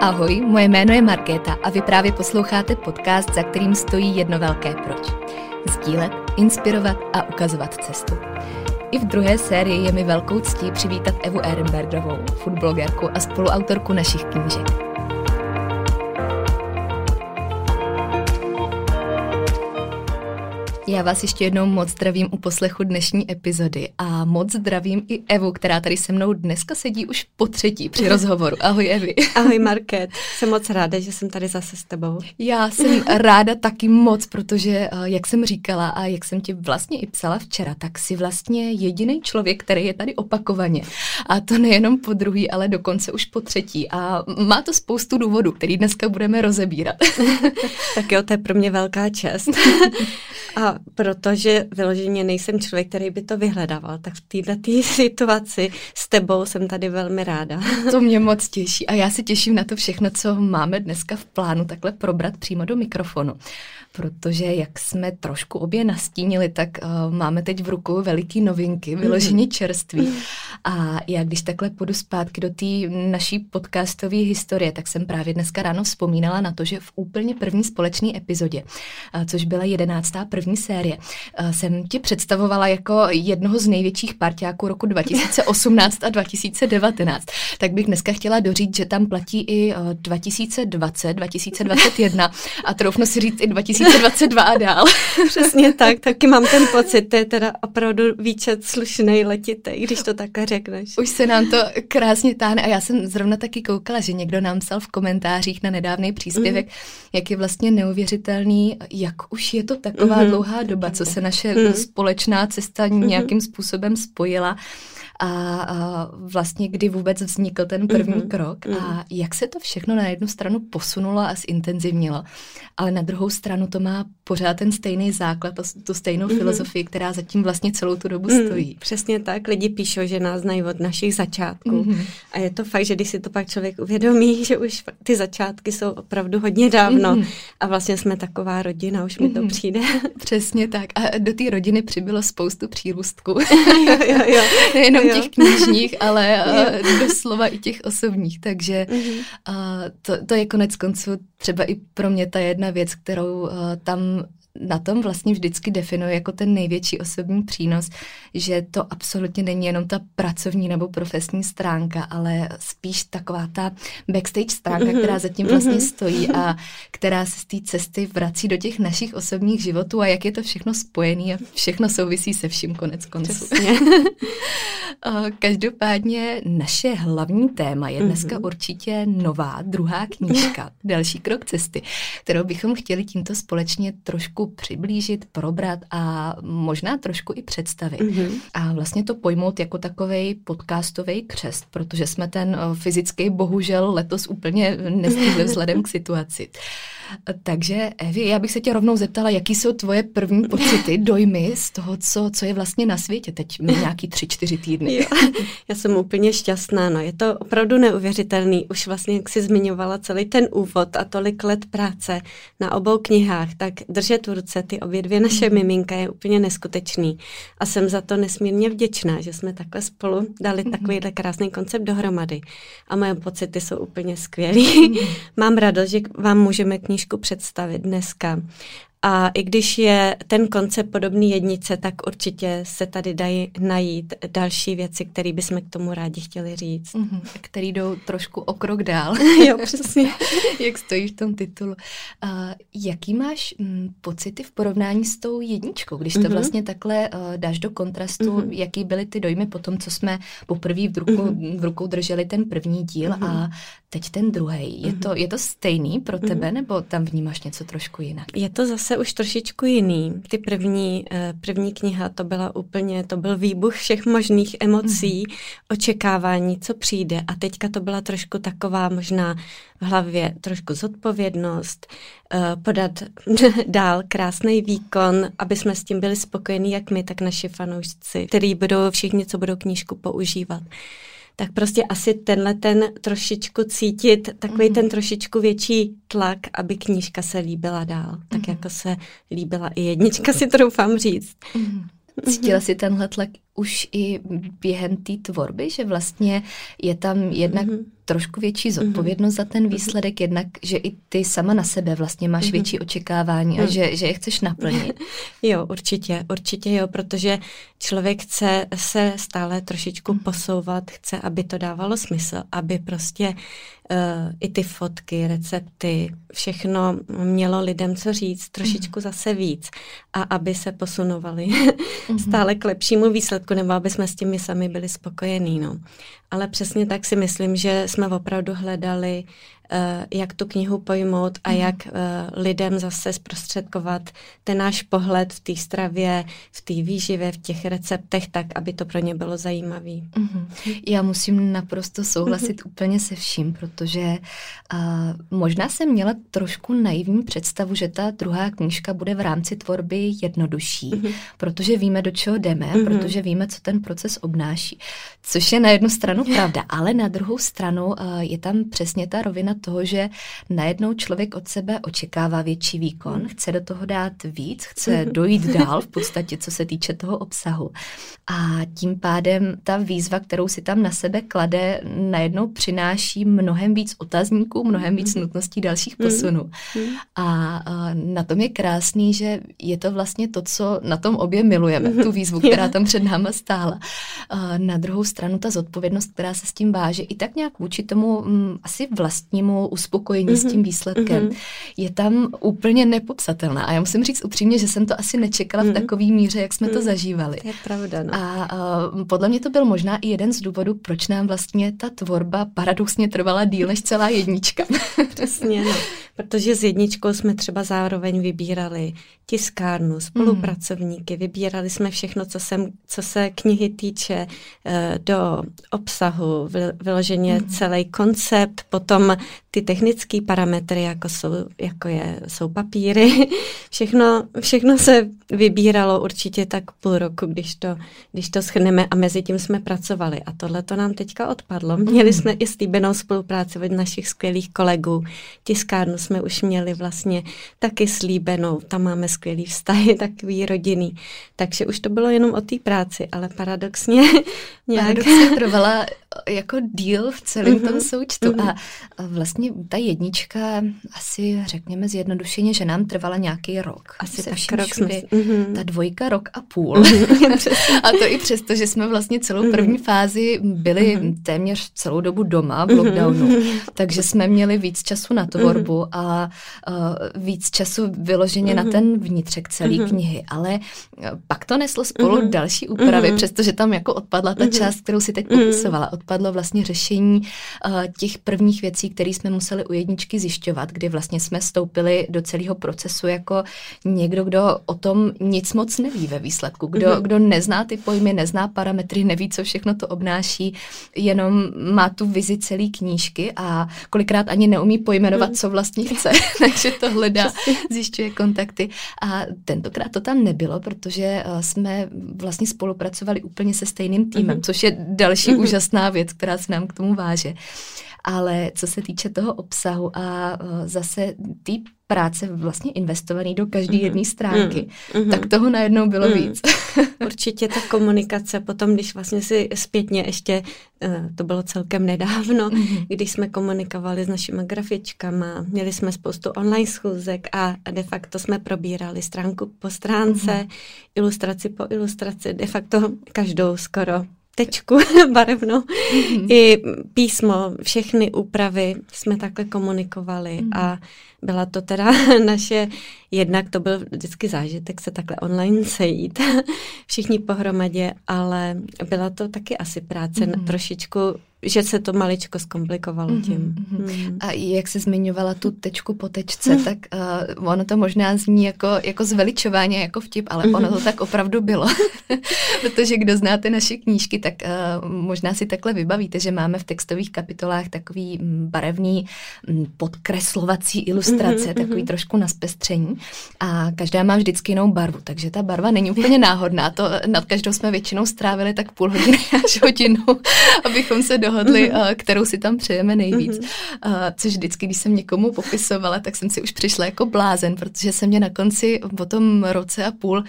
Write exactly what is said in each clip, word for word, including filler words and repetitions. Ahoj, moje jméno je Markéta a vy právě posloucháte podcast, za kterým stojí jedno velké proč. Sdílet, inspirovat a ukazovat cestu. I v druhé sérii je mi velkou ctí přivítat Evu Ernbergerovou, foodblogerku a spoluautorku našich knížek. Já vás ještě jednou moc zdravím u poslechu dnešní epizody a moc zdravím i Evu, která tady se mnou dneska sedí už po třetí při rozhovoru. Ahoj Evi. Ahoj Market, jsem moc ráda, že jsem tady zase s tebou. Já jsem ráda taky moc, protože jak jsem říkala a jak jsem ti vlastně i psala včera, tak jsi vlastně jediný člověk, který je tady opakovaně. A to nejenom po druhý, ale dokonce už po třetí. A má to spoustu důvodů, který dneska budeme rozebírat. Tak jo, to je pro mě velká čest. A protože vyloženě nejsem člověk, který by to vyhledával, tak v této situaci s tebou jsem tady velmi ráda. To mě moc těší a já se těším na to všechno, co máme dneska v plánu takhle probrat přímo do mikrofonu. Protože jak jsme trošku obě nastínili, tak uh, máme teď v rukou veliký novinky, vyloženě čerství. A já když takhle půjdu zpátky do té naší podcastové historie, tak jsem právě dneska ráno vzpomínala na to, že v úplně první společné epizodě, uh, což byla jedenáctá první série, uh, jsem tě představovala jako jednoho z největších parťáků roku dva tisíce osmnáct a dva tisíce devatenáct. Tak bych dneska chtěla doříct, že tam platí i uh, dva tisíce dvacet, dva tisíce dvacet jedna a troufnu si říct i dva tisíce dvacet dva a dál. Přesně tak, taky mám ten pocit, to je teda opravdu výčet slušnej, letitej, když to takhle řekneš. Už se nám to krásně táhne a já jsem zrovna taky koukala, že někdo nám psal v komentářích na nedávný příspěvek, mm. jak je vlastně neuvěřitelný, jak už je to taková mm. dlouhá doba, co se naše mm. společná cesta mm. nějakým způsobem spojila. A, a vlastně kdy vůbec vznikl ten první mm-hmm. krok a jak se to všechno na jednu stranu posunulo a zintenzivnilo. Ale na druhou stranu to má pořád ten stejný základ, to, tu stejnou mm-hmm. filozofii, která zatím vlastně celou tu dobu mm-hmm. stojí. Přesně tak, lidi píšou, že nás znají od našich začátků. Mm-hmm. A je to fakt, že když si to pak člověk uvědomí, že už ty začátky jsou opravdu hodně dávno mm-hmm. a vlastně jsme taková rodina, už mi mm-hmm. to přijde. Přesně tak. A do té rodiny přibylo spoustu přírůstků. jo, jo, jo. Jenom těch knižních, ale uh, doslova i těch osobních, takže uh, to, to je konec konců třeba i pro mě ta jedna věc, kterou uh, tam na tom vlastně vždycky definuji jako ten největší osobní přínos, že to absolutně není jenom ta pracovní nebo profesní stránka, ale spíš taková ta backstage stránka, která zatím vlastně stojí a která se z té cesty vrací do těch našich osobních životů a jak je to všechno spojené a všechno souvisí se vším konec konců. Každopádně naše hlavní téma je dneska určitě nová, druhá knížka, Další krok cesty, kterou bychom chtěli tímto společně trošku přiblížit, probrat a možná trošku i představit. Mm-hmm. A vlastně to pojmout jako takovej podcastovej křest, protože jsme ten fyzický bohužel letos úplně nestihli vzhledem k situaci. Takže Evi, já bych se tě rovnou zeptala, jaký jsou tvoje první pocity, dojmy z toho, co, co je vlastně na světě teď nějaký tři, čtyři týdny. Jo. Já jsem úplně šťastná, no je to opravdu neuvěřitelný, už vlastně jak jsi zmiňovala celý ten úvod a tolik let práce na obou knihách, tak držet v ruce ty obě dvě naše miminka je úplně neskutečný a jsem za to nesmírně vděčná, že jsme takhle spolu dali takovýhle krásný koncept dohromady a moje pocity jsou úplně skvělý. Mám radost, že vám můžeme knižku představit dneska. A i když je ten koncept podobný jednice, tak určitě se tady dají najít další věci, které bychom k tomu rádi chtěli říct. Mm-hmm. Které jdou trošku o krok dál. Jo, přesně. Jak stojí v tom titulu. Uh, jaký máš m, pocity v porovnání s tou jedničkou, když to mm-hmm. vlastně takhle uh, dáš do kontrastu, mm-hmm. jaký byly ty dojmy po tom, co jsme poprvé v, mm-hmm. v rukou drželi ten první díl mm-hmm. a teď ten druhý. Je, mm-hmm. to, je to stejný pro tebe, mm-hmm. nebo tam vnímáš něco trošku jinak? Je to zase zase už trošičku jiný. Ty první, první kniha, to byla úplně, to byl výbuch všech možných emocí, mm. očekávání, co přijde. A teďka to byla trošku taková možná v hlavě, trošku zodpovědnost, podat dál krásný výkon, aby jsme s tím byli spokojení, jak my, tak naši fanoušci, který budou všichni, co budou knížku používat. Tak prostě asi tenhle ten trošičku cítit, takový mm-hmm. ten trošičku větší tlak, aby knížka se líbila dál. Tak mm-hmm. jako se líbila i jednička, si to doufám říct. Mm-hmm. Cítila jsi tenhle tlak už i během té tvorby, že vlastně je tam jednak mm-hmm. trošku větší zodpovědnost mm-hmm. za ten výsledek, jednak, že i ty sama na sebe vlastně máš mm-hmm. větší očekávání mm-hmm. a že, že je chceš naplnit. Jo, určitě, určitě jo, protože člověk chce se stále trošičku mm-hmm. posouvat, chce, aby to dávalo smysl, aby prostě uh, i ty fotky, recepty, všechno mělo lidem co říct, trošičku mm-hmm. zase víc a aby se posunovali mm-hmm. stále k lepšímu výsledku, nebo aby jsme s tím my sami byli spokojení, no. Ale přesně tak si myslím, že jsme opravdu hledali, jak tu knihu pojmout a jak lidem zase zprostředkovat ten náš pohled v té stravě, v té výživě, v těch receptech, tak, aby to pro ně bylo zajímavé. Mm-hmm. Já musím naprosto souhlasit mm-hmm. úplně se vším, protože uh, možná jsem měla trošku naivní představu, že ta druhá knížka bude v rámci tvorby jednodušší, mm-hmm. protože víme, do čeho jdeme, mm-hmm. protože víme, co ten proces obnáší, což je na jednu stranu pravda, ale na druhou stranu uh, je tam přesně ta rovina toho, že najednou člověk od sebe očekává větší výkon, chce do toho dát víc, chce dojít dál v podstatě, co se týče toho obsahu. A tím pádem ta výzva, kterou si tam na sebe klade, najednou přináší mnohem víc otazníků, mnohem víc nutností dalších posunů. A na tom je krásný, že je to vlastně to, co na tom obě milujeme, tu výzvu, která tam před náma stála. Na druhou stranu ta zodpovědnost, která se s tím váže, i tak nějak vůči tomu m, asi vlastní uspokojení mm-hmm. s tím výsledkem, mm-hmm. je tam úplně nepopsatelná. A já musím říct upřímně, že jsem to asi nečekala mm-hmm. v takové míře, jak jsme mm-hmm. to zažívali. To je pravda, no. A, a podle mě to byl možná i jeden z důvodů, proč nám vlastně ta tvorba paradoxně trvala díl než celá jednička. Přesně, no. Protože s jedničkou jsme třeba zároveň vybírali tiskárnu, spolupracovníky, mm. vybírali jsme všechno, co se, co se knihy týče, do obsahu, vyloženě mm. celý koncept, potom ty technické parametry, jako jsou, jako je, jsou papíry, všechno, všechno se vybíralo určitě tak půl roku, když to, když to shrneme, a mezi tím jsme pracovali. A tohle to nám teďka odpadlo. Měli jsme i slíbenou spolupráci od našich skvělých kolegů. Tiskárnu jsme už měli vlastně taky slíbenou. Tam máme skvělý vztahy, takový rodinný. Takže už to bylo jenom o té práci, ale paradoxně nějak... Paradoxně trvala jako díl v celém mm-hmm. tom součtu. Mm-hmm. A vlastně ta jednička, asi řekněme zjednodušeně, že nám trvala nějaký rok. Asi se tak rok jsme... mm-hmm. Ta dvojka rok a půl. Mm-hmm. A to i přesto, že jsme vlastně celou první mm-hmm. fázi byli mm-hmm. téměř celou dobu doma v lockdownu. Mm-hmm. Takže jsme měli víc času na tvorbu mm-hmm. a uh, víc času vyloženě mm-hmm. na ten vnitřek celé mm-hmm. knihy. Ale pak to neslo spolu mm-hmm. další úpravy, mm-hmm. přestože tam jako odpadla ta mm-hmm. část, kterou si teď popisovala. Mm-hmm. Odpadlo vlastně řešení uh, těch prvních věcí, které jsme museli u jedničky zjišťovat, kdy vlastně jsme vstoupili do celého procesu jako někdo, kdo o tom nic moc neví ve výsledku. Kdo, mm-hmm. kdo nezná ty pojmy, nezná parametry, neví, co všechno to obnáší, jenom má tu vizi celé knížky a kolikrát ani neumí pojmenovat, mm-hmm. co vlastně chce. Takže to hledá, zjišťuje kontakty. A tentokrát to tam nebylo, protože uh, jsme vlastně spolupracovali úplně se stejným týmem, mm-hmm. což je další mm-hmm. úžasná věc, která se nám k tomu váže. Ale co se týče toho obsahu a uh, zase ty práce vlastně investovaný do každé mm-hmm. jedné stránky, mm-hmm. tak toho najednou bylo mm. víc. Určitě ta komunikace potom, když vlastně si zpětně ještě, to bylo celkem nedávno, mm-hmm. když jsme komunikovali s našimi grafičkama, měli jsme spoustu online schůzek a de facto jsme probírali stránku po stránce, mm-hmm. ilustraci po ilustraci, de facto každou skoro tečku barevnou, mm-hmm. i písmo, všechny úpravy jsme takhle komunikovali mm-hmm. a byla to teda naše, jednak to byl vždycky zážitek se takhle online sejít, všichni pohromadě, ale byla to taky asi práce mm-hmm. trošičku že se to maličko zkomplikovalo mm-hmm, tím. Mm-hmm. A jak se zmiňovala tu tečku po tečce, mm. tak uh, ono to možná zní jako, jako zveličování, jako vtip, ale mm-hmm. ono to tak opravdu bylo. Protože kdo znáte naše knížky, tak uh, možná si takhle vybavíte, že máme v textových kapitolách takový barevný podkreslovací ilustrace, mm-hmm, takový mm-hmm. trošku na zpestření. A každá má vždycky jinou barvu, takže ta barva není úplně náhodná. To nad každou jsme většinou strávili tak půl hodiny až hodinu, abychom se dohodli, mm-hmm. kterou si tam přejeme nejvíc. Mm-hmm. Což vždycky, když jsem někomu popisovala, tak jsem si už přišla jako blázen, protože se mě na konci po tom roce a půl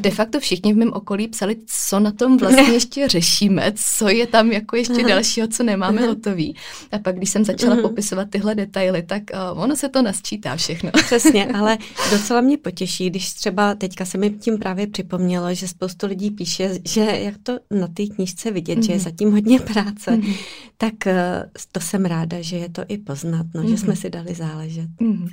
de facto všichni v mém okolí psali, co na tom vlastně ještě řešíme, co je tam jako ještě dalšího, co nemáme hotový. A pak, když jsem začala popisovat tyhle detaily, tak ono se to nasčítá všechno. Přesně, ale docela mě potěší, když třeba teďka se mi tím právě připomnělo, že spoustu lidí píše, že jak to na té knížce vidět, mm-hmm. že je zatím hodně práce, mm-hmm. tak to jsem ráda, že je to i poznat, no, mm-hmm. že jsme si dali záležet. Mm-hmm.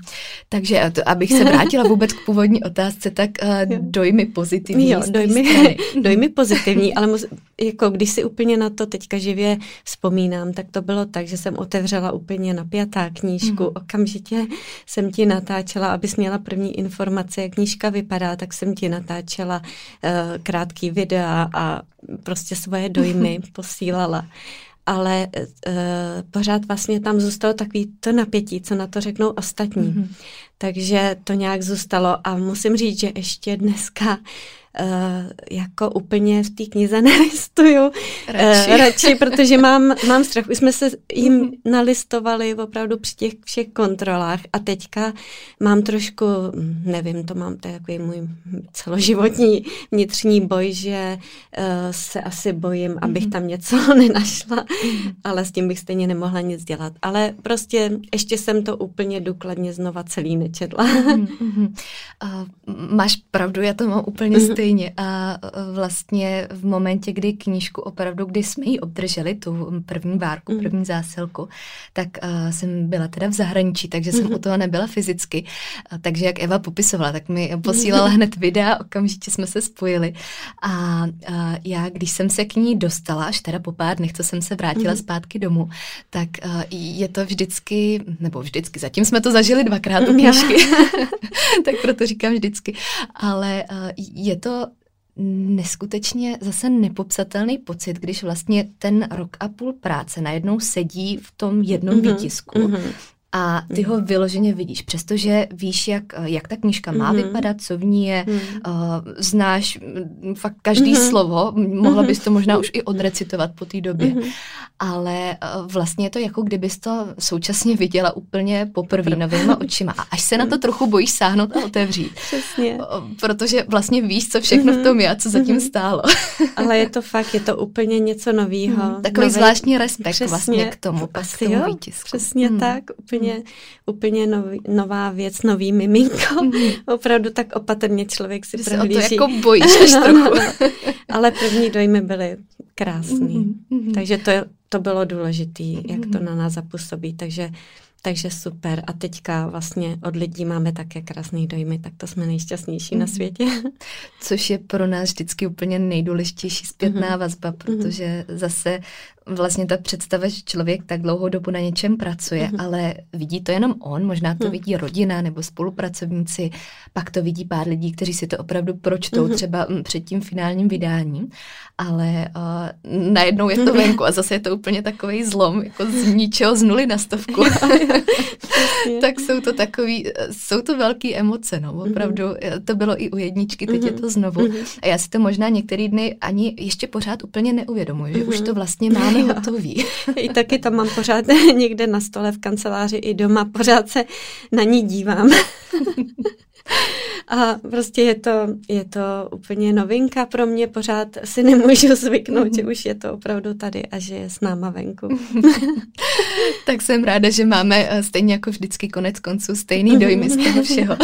Takže to, abych se vrátila vůbec k původní otázce, tak uh, dojmy pozitivní. Jo, dojmy, dojmy pozitivní, ale mož, jako když si úplně na to teďka živě vzpomínám, tak to bylo tak, že jsem otevřela úplně napjatá knížku, mm-hmm. okamžitě jsem ti natáčela, abys měla první informace, jak knížka vypadá, tak jsem ti natáčela uh, krátký videa a prostě svoje dojmy posílala. Ale uh, pořád vlastně tam zůstalo takový to napětí, co na to řeknou ostatní. Mm-hmm. Takže to nějak zůstalo a musím říct, že ještě dneska Uh, jako úplně v té knize nelistuju. Radši. Uh, radši, protože mám, mám strach. Už jsme se jim mm. nalistovali opravdu při těch všech kontrolách a teďka mám trošku, nevím, to mám, to je takový můj celoživotní vnitřní boj, že uh, se asi bojím, mm. abych tam něco nenašla, mm. ale s tím bych stejně nemohla nic dělat. Ale prostě ještě jsem to úplně důkladně znova celý nečetla. Mm, mm. Uh, máš pravdu, já to mám úplně stejně. Stejně a vlastně v momentě, kdy knížku opravdu, kdy jsme ji obdrželi, tu první várku, mm. první zásilku, tak uh, jsem byla teda v zahraničí, takže mm. jsem u toho nebyla fyzicky. A takže jak Eva popisovala, tak mi posílala hned videa, okamžitě jsme se spojili. A, a já, když jsem se k ní dostala, až teda po pár dnech, co jsem se vrátila mm. zpátky domů, tak uh, je to vždycky, nebo vždycky, zatím jsme to zažili dvakrát u knížky, tak proto říkám vždycky, ale uh, je to neskutečně zase nepopsatelný pocit, když vlastně ten rok a půl práce najednou sedí v tom jednom mm-hmm. výtisku. Mm-hmm. A ty ho vyloženě vidíš, přestože víš, jak, jak ta knížka má mm-hmm. vypadat, co v ní je, mm-hmm. uh, znáš fakt každý mm-hmm. slovo, mohla bys to možná už i odrecitovat po té době, mm-hmm. ale uh, vlastně je to jako kdybys to současně viděla úplně poprvé novýma očima a až se na to trochu bojíš sáhnout a otevřít. Přesně. Uh, protože vlastně víš, co všechno mm-hmm. v tom je a co zatím mm-hmm. stálo. Ale je to fakt, je to úplně něco novýho. Mm, takový nový... zvláštní respekt přesně, vlastně k tomu, asi k tomu jo, výtisku. Přesně mm. tak, úplně Úplně, úplně nový, nová věc, nový miminko. Mm. Opravdu tak opatrně člověk si prohlíží. Se o to jako bojíš. No, no, no. Ale první dojmy byly krásný. Mm. Takže to, to bylo důležitý, jak to na nás zapůsobí. Takže, takže super. A teďka vlastně od lidí máme také krásný dojmy, tak to jsme nejšťastnější mm. na světě. Což je pro nás vždycky úplně nejdůležitější zpětná mm. vazba, protože mm. zase vlastně ta představa, že člověk tak dlouhou dobu na něčem pracuje, mm-hmm. ale vidí to jenom on, možná to mm. vidí rodina nebo spolupracovníci, pak to vidí pár lidí, kteří si to opravdu pročtou mm-hmm. třeba před tím finálním vydáním, ale uh, najednou je to venku a zase je to úplně takový zlom, jako z ničeho, z nuly na stovku. Tak jsou to takový, jsou to velký emoce, no, opravdu, mm-hmm. to bylo i u jedničky, teď mm-hmm. je to znovu. Mm-hmm. A já si to možná některý dny ani ještě pořád úplně neuvědomuji, že mm-hmm. už to vlastně máme hotový. I taky tam mám pořád někde na stole v kanceláři i doma, pořád se na ní dívám. A prostě je to, je to úplně novinka pro mě, pořád si nemůžu zvyknout, že už je to opravdu tady a že je s náma venku. Tak jsem ráda, že máme stejně jako vždycky konec konců stejný dojmy z toho všeho.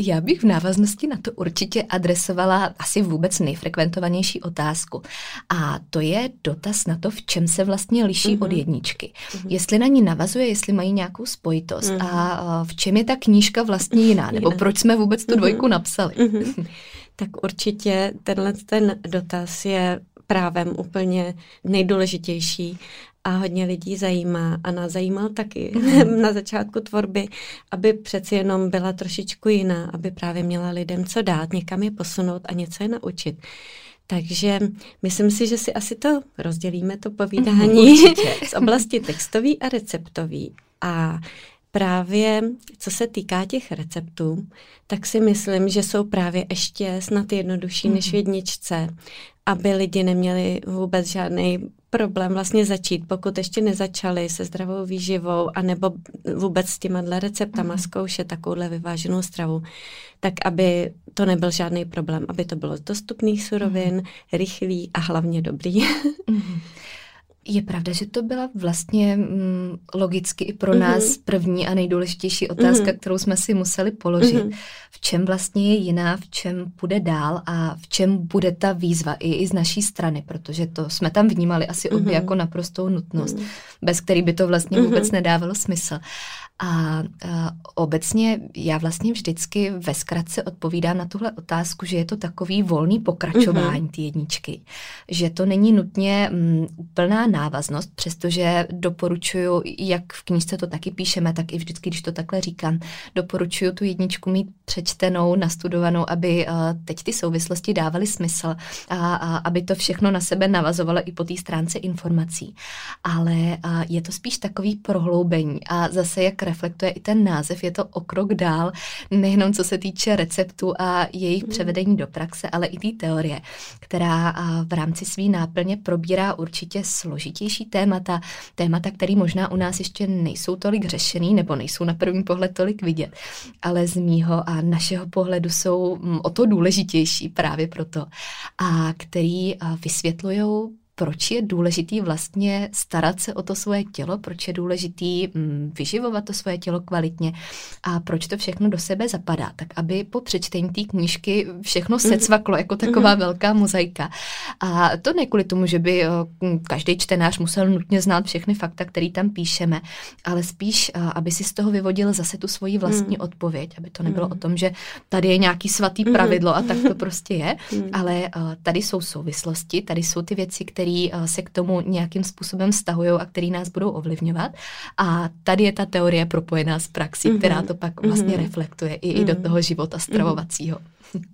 Já bych v návaznosti na to určitě adresovala asi vůbec nejfrekventovanější otázku. A to je dotaz na to, v čem se vlastně liší mm-hmm. od jedničky. Mm-hmm. Jestli na ní navazuje, jestli mají nějakou spojitost mm-hmm. a v čem je ta knížka vlastně jiná, nebo jiná. Proč jsme vůbec tu dvojku mm-hmm. napsali. Mm-hmm. Tak určitě tenhle ten dotaz je právem úplně nejdůležitější a hodně lidí zajímá a nás zajímal taky mm. na začátku tvorby, aby přeci jenom byla trošičku jiná, aby právě měla lidem co dát, někam je posunout a něco je naučit. Takže myslím si, že si asi to rozdělíme, to povídání mm-hmm, z oblasti textový a receptový. A právě co se týká těch receptů, tak si myslím, že jsou právě ještě snad jednodušší mm-hmm. než v jedničce, aby lidi neměli vůbec žádný problém vlastně začít, pokud ještě nezačali se zdravou výživou anebo vůbec s těma dle receptama mm-hmm. zkoušet takovouhle vyváženou stravu, tak aby to nebyl žádný problém, aby to bylo z dostupných surovin, mm-hmm. rychlý a hlavně dobrý. Mm-hmm. Je pravda, že to byla vlastně mm, logicky i pro mm-hmm. nás první a nejdůležitější otázka, mm-hmm. kterou jsme si museli položit. Mm-hmm. V čem vlastně je jiná, v čem půjde dál a v čem bude ta výzva i, i z naší strany, protože to jsme tam vnímali asi obě mm-hmm. jako naprostou nutnost, mm-hmm. bez který by to vlastně vůbec mm-hmm. nedávalo smysl. A, a obecně já vlastně vždycky ve zkratce odpovídám na tuhle otázku, že je to takový volný pokračování mm-hmm. ty jedničky, že to není nutně m, úplná návaznost, přestože doporučuju, jak v knížce to taky píšeme, tak i vždycky, když to takhle říkám, doporučuju tu jedničku mít přečtenou, nastudovanou, aby uh, teď ty souvislosti dávaly smysl a, a aby to všechno na sebe navazovalo i po té stránce informací. Ale uh, je to spíš takový prohloubení a zase, jak reflektuje i ten název, je to o krok dál, nejenom co se týče receptu a jejich mm. převedení do praxe, ale i té teorie, která v rámci svý náplně probírá určitě složitější témata, témata, které možná u nás ještě nejsou tolik řešený nebo nejsou na první pohled tolik vidět, ale z mýho a našeho pohledu jsou o to důležitější právě proto, a který vysvětlujou, proč je důležitý vlastně starat se o to svoje tělo, proč je důležitý vyživovat to svoje tělo kvalitně a proč to všechno do sebe zapadá, tak aby po přečtení té knížky všechno secvaklo jako taková velká mozaika. A to ne kvůli tomu, že by každý čtenář musel nutně znát všechny fakta, které tam píšeme, ale spíš, aby si z toho vyvodil zase tu svoji vlastní odpověď, aby to nebylo o tom, že tady je nějaký svatý pravidlo a tak to prostě je, ale tady jsou souvislosti, tady jsou ty věci, které který se k tomu nějakým způsobem vztahují a který nás budou ovlivňovat. A tady je ta teorie propojená s praxí, mm-hmm. která to pak vlastně mm-hmm. reflektuje i, mm-hmm. i do toho života stravovacího.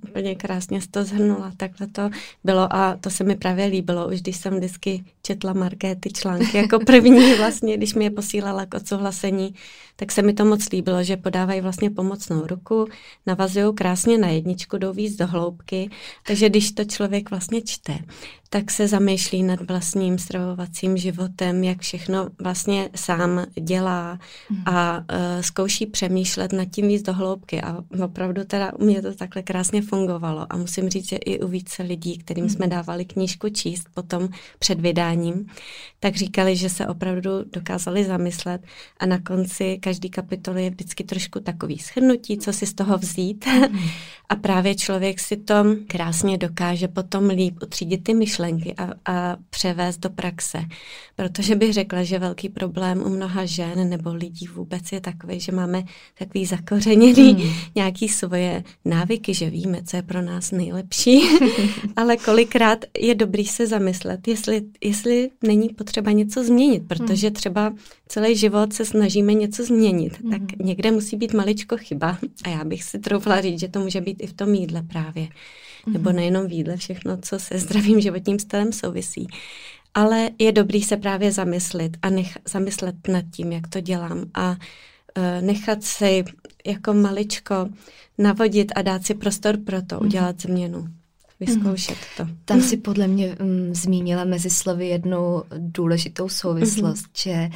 Úplně krásně jsi to zhrnula. Takhle to bylo a to se mi právě líbilo, už když jsem vždycky četla Markéty články jako první vlastně, když mi je posílala k odsouhlasení, tak se mi to moc líbilo, že podávají vlastně pomocnou ruku, navazují krásně na jedničku, jdou víc do hloubky, takže když to člověk vlastně čte, tak se zamýšlí nad vlastním stravovacím životem, jak všechno vlastně sám dělá a uh, zkouší přemýšlet nad tím víc do hloubky a opravdu teda u mě to takhle krásně fungovalo a musím říct, že i u více lidí, kterým jsme dávali knížku číst potom před vydáním, tak říkali, že se opravdu dokázali zamyslet a na konci každý kapitoly je vždycky trošku takový shrnutí, co si z toho vzít a právě člověk si to krásně dokáže potom líp utřídit ty myšlenky a, a převést do praxe. Protože bych řekla, že velký problém u mnoha žen nebo lidí vůbec je takový, že máme takový zakořeněný hmm. nějaký svoje návyky, že víme, co je pro nás nejlepší, ale kolikrát je dobrý se zamyslet, jestli, jestli není potřeba něco změnit, protože třeba celý život se snažíme něco změnit, tak někde musí být maličko chyba a já bych si troufla říct, že to může být i v tom jídle právě. Nebo nejenom v jídle, všechno, co se zdravým životním stylem souvisí. Ale je dobrý se právě zamyslit a nech, zamyslet nad tím, jak to dělám a uh, nechat si jako maličko navodit a dát si prostor pro to, udělat změnu. Vyzkoušet to. Tam si podle mě um, zmínila mezi slovy jednu důležitou souvislost, mm-hmm. že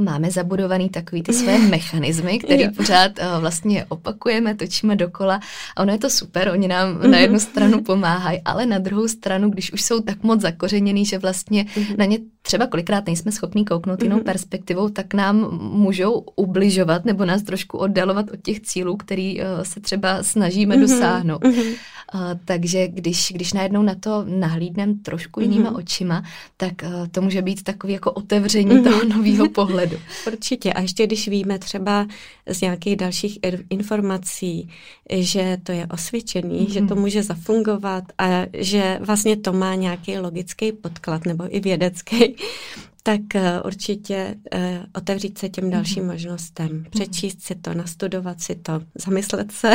máme zabudovaný takový ty své mechanismy, které pořád uh, vlastně opakujeme, točíme dokola a ono je to super, oni nám mm-hmm. na jednu stranu pomáhají, ale na druhou stranu, když už jsou tak moc zakořeněný, že vlastně mm-hmm. na ně třeba kolikrát nejsme schopní kouknout jinou mm-hmm. perspektivou, tak nám můžou ubližovat nebo nás trošku oddalovat od těch cílů, který uh, se třeba snažíme mm-hmm. dosáhnout. Mm-hmm. Uh, takže když, když najednou na to nahlídneme trošku mm-hmm. jinýma očima, tak uh, to může být takový jako otevření mm-hmm. toho nového pohledu. Určitě. A ještě když víme třeba z nějakých dalších informací, že to je osvědčený, mm-hmm. že to může zafungovat a že vlastně to má nějaký logický podklad nebo i vědecký, tak určitě eh, otevřít se těm dalším možnostem, přečíst si to, nastudovat si to, zamyslet se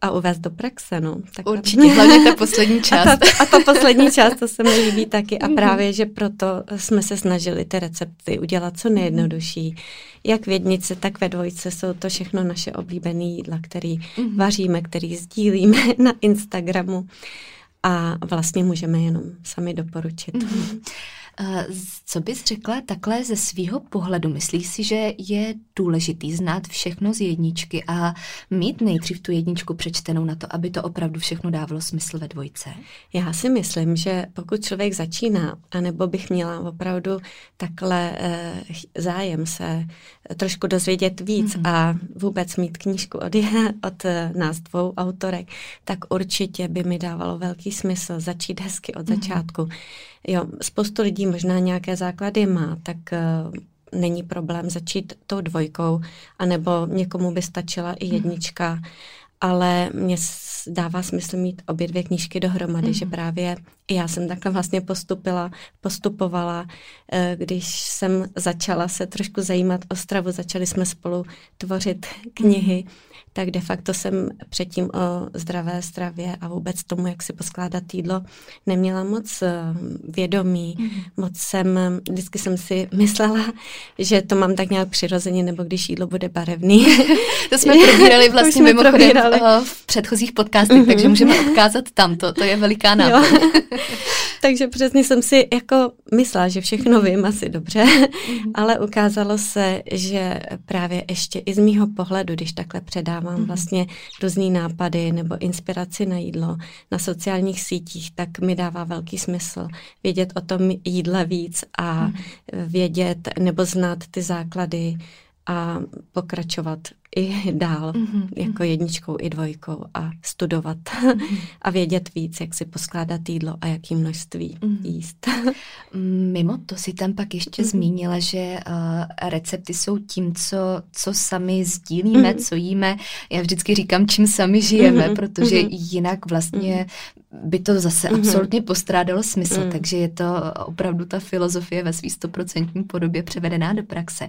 a uvést do praxe. No. Tak určitě, hlavně ta poslední část. A ta, a ta poslední část, to se mi líbí taky a právě, že proto jsme se snažili ty recepty udělat co nejjednodušší. Jak v jednice, tak ve dvojce jsou to všechno naše oblíbené jídla, který vaříme, který sdílíme na Instagramu. A vlastně můžeme jenom sami doporučit. Mm-hmm. Co bys řekla takhle ze svýho pohledu? Myslíš si, že je důležitý znát všechno z jedničky a mít nejdřív tu jedničku přečtenou na to, aby to opravdu všechno dávalo smysl ve dvojce? Já si myslím, že pokud člověk začíná, anebo bych měla opravdu takhle eh, zájem se trošku dozvědět víc mm-hmm. a vůbec mít knížku od, od nás dvou autorek, tak určitě by mi dávalo velký smysl začít hezky od mm-hmm. začátku. Jo, spoustu lidí možná nějaké základy má, tak uh, není problém začít tou dvojkou, anebo někomu by stačila i jednička, mm-hmm. ale mně dává smysl mít obě dvě knížky dohromady, mm-hmm. že právě i já jsem takhle vlastně postupila, postupovala, uh, když jsem začala se trošku zajímat o stravu, začali jsme spolu tvořit knihy, mm-hmm. tak de facto jsem předtím o zdravé stravě a vůbec tomu, jak si poskládat jídlo, neměla moc vědomí. Mm. Moc jsem, vždycky jsem si myslela, že to mám tak nějak přirozeně, nebo když jídlo bude barevný. To jsme probírali vlastně mimochodem v předchozích podcastech, mm-hmm. takže můžeme odkázat tamto, to je veliká nápad. Takže přesně jsem si jako myslela, že všechno vím asi dobře, mm-hmm. ale ukázalo se, že právě ještě i z mýho pohledu, když takhle předávám, mám vlastně různý nápady nebo inspiraci na jídlo na sociálních sítích, tak mi dává velký smysl vědět o tom jídle víc a vědět nebo znát ty základy a pokračovat i dál, mm-hmm. jako jedničkou i dvojkou a studovat mm-hmm. a vědět víc, jak si poskládat jídlo a jaký množství mm-hmm. jíst. Mimo to si tam pak ještě mm-hmm. zmínila, že uh, recepty jsou tím, co, co sami sdílíme, mm-hmm. co jíme. Já vždycky říkám, čím sami žijeme, mm-hmm. protože mm-hmm. jinak vlastně by to zase mm-hmm. absolutně postrádalo smysl, mm-hmm. takže je to opravdu ta filozofie ve svý stoprocentní podobě převedená do praxe.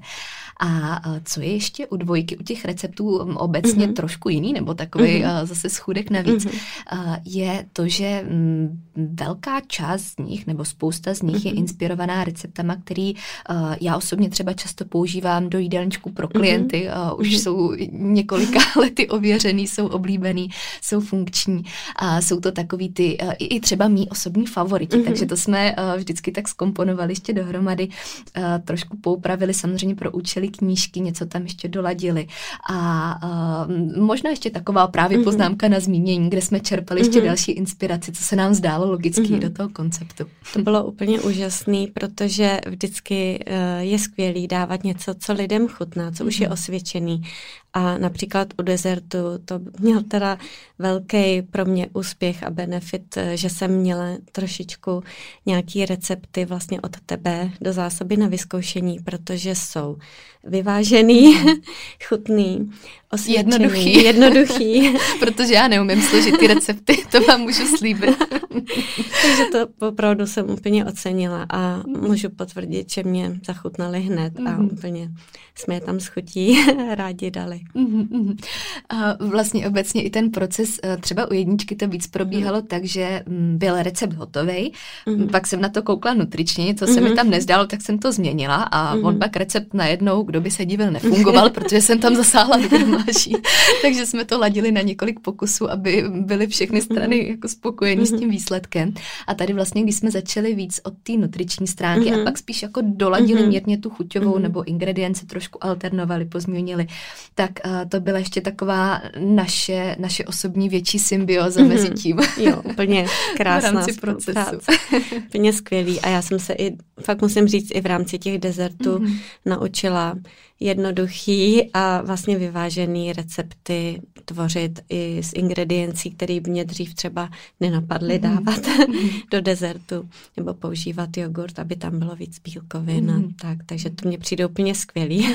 A uh, co je ještě u dvojky, u těch receptů obecně mm-hmm. trošku jiný, nebo takový mm-hmm. uh, zase schůdek navíc, mm-hmm. uh, je to, že m, velká část z nich, nebo spousta z nich mm-hmm. je inspirovaná receptama, který uh, já osobně třeba často používám do jídelníčku pro klienty, uh, už mm-hmm. jsou několika lety ověřený, jsou oblíbený, jsou funkční a jsou to takový ty, uh, i třeba mý osobní favoriti, mm-hmm. takže to jsme uh, vždycky tak zkomponovali ještě dohromady, uh, trošku poupravili samozřejmě pro účely knížky, něco tam ještě doladili. A uh, možná ještě taková právě poznámka mm-hmm. na zmínění, kde jsme čerpali ještě mm-hmm. další inspiraci, co se nám zdálo logicky mm-hmm. do toho konceptu. To bylo úplně úžasný, protože vždycky uh, je skvělý dávat něco, co lidem chutná, co mm-hmm. už je osvědčený. A například u dezertu to měl teda velký pro mě úspěch a benefit, že jsem měla trošičku nějaký recepty vlastně od tebe do zásoby na vyzkoušení, protože jsou vyvážený, chutný, osvědčený, jednoduchý. jednoduchý. Protože já neumím složit ty recepty, to vám můžu slíbit. Takže to opravdu jsem úplně ocenila a můžu potvrdit, že mě zachutnali hned a úplně jsme je tam s chutí rádi dali. A vlastně obecně i ten proces, třeba u jedničky to víc probíhalo mm. tak, že byl recept hotovej, mm. pak jsem na to koukla nutričně, něco se mm. mi tam nezdálo, tak jsem to změnila a mm. on pak recept najednou, kdo by se divil, nefungoval, protože jsem tam zasáhla do domáší. Takže jsme to ladili na několik pokusů, aby byly všechny strany jako spokojení mm. s tím výsledkem. A tady vlastně, když jsme začali víc od té nutriční stránky mm. a pak spíš jako doladili mm. mírně tu chuťovou mm. nebo ingredience trošku alternovali, pozměnili, tak to byla ještě taková naše, naše osobní větší symbioza mm-hmm. mezi tím. Jo, úplně krásná v rámci procesu. Úplně skvělý. A já jsem se i, fakt musím říct, i v rámci těch dezertů mm-hmm. naučila jednoduchý a vlastně vyvážený recepty tvořit i z ingrediencí, které by mě dřív třeba nenapadly dávat mm-hmm. do dezertu nebo používat jogurt, aby tam bylo víc bílkovin mm-hmm. a tak. Takže to mě přijde úplně skvělý.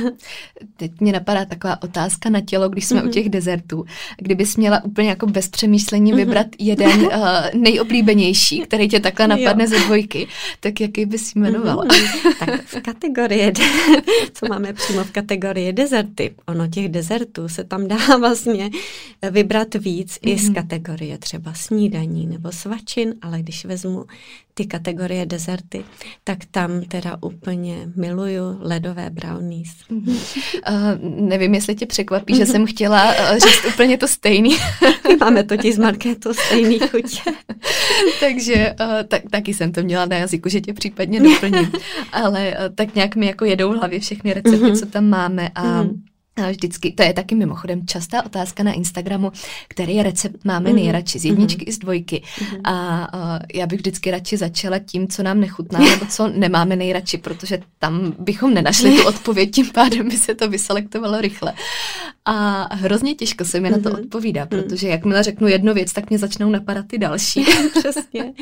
Teď mě napadá taková otázka na tělo, když jsme mm-hmm. u těch dezertů. Kdybys měla úplně jako bez přemýšlení vybrat mm-hmm. jeden uh, nejoblíbenější, který tě takhle napadne jo. ze dvojky, tak jaký bys jmenovala? Mm-hmm. Tak v kategorii, co máme přímo v kategorii dezerty. Ono těch dezertů se tam dá vlastně vybrat víc mm-hmm. i z kategorie třeba snídaní nebo svačin, ale když vezmu ty kategorie dezerty, tak tam teda úplně miluju ledové brownies. Mm-hmm. Uh, nevím, jestli tě překvapí, že jsem chtěla uh, říct úplně to stejný. Máme totiž s Markétou stejný chuť. Takže uh, tak, taky jsem to měla na jazyku, že tě případně doplním. Ale uh, tak nějak mi jako jedou v hlavě všechny recepty, mm-hmm. co tam máme a mm-hmm. A vždycky, to je taky mimochodem častá otázka na Instagramu, který recept máme mm-hmm. nejradši, z jedničky mm-hmm. i z dvojky. Mm-hmm. A, a já bych vždycky radši začala tím, co nám nechutná, nebo co nemáme nejradši, protože tam bychom nenašli tu odpověď, tím pádem by se to vyselektovalo rychle. A hrozně těžko se mi mm-hmm. na to odpovídá, protože jakmile řeknu jednu věc, tak mě začnou napadat ty další. Přesně,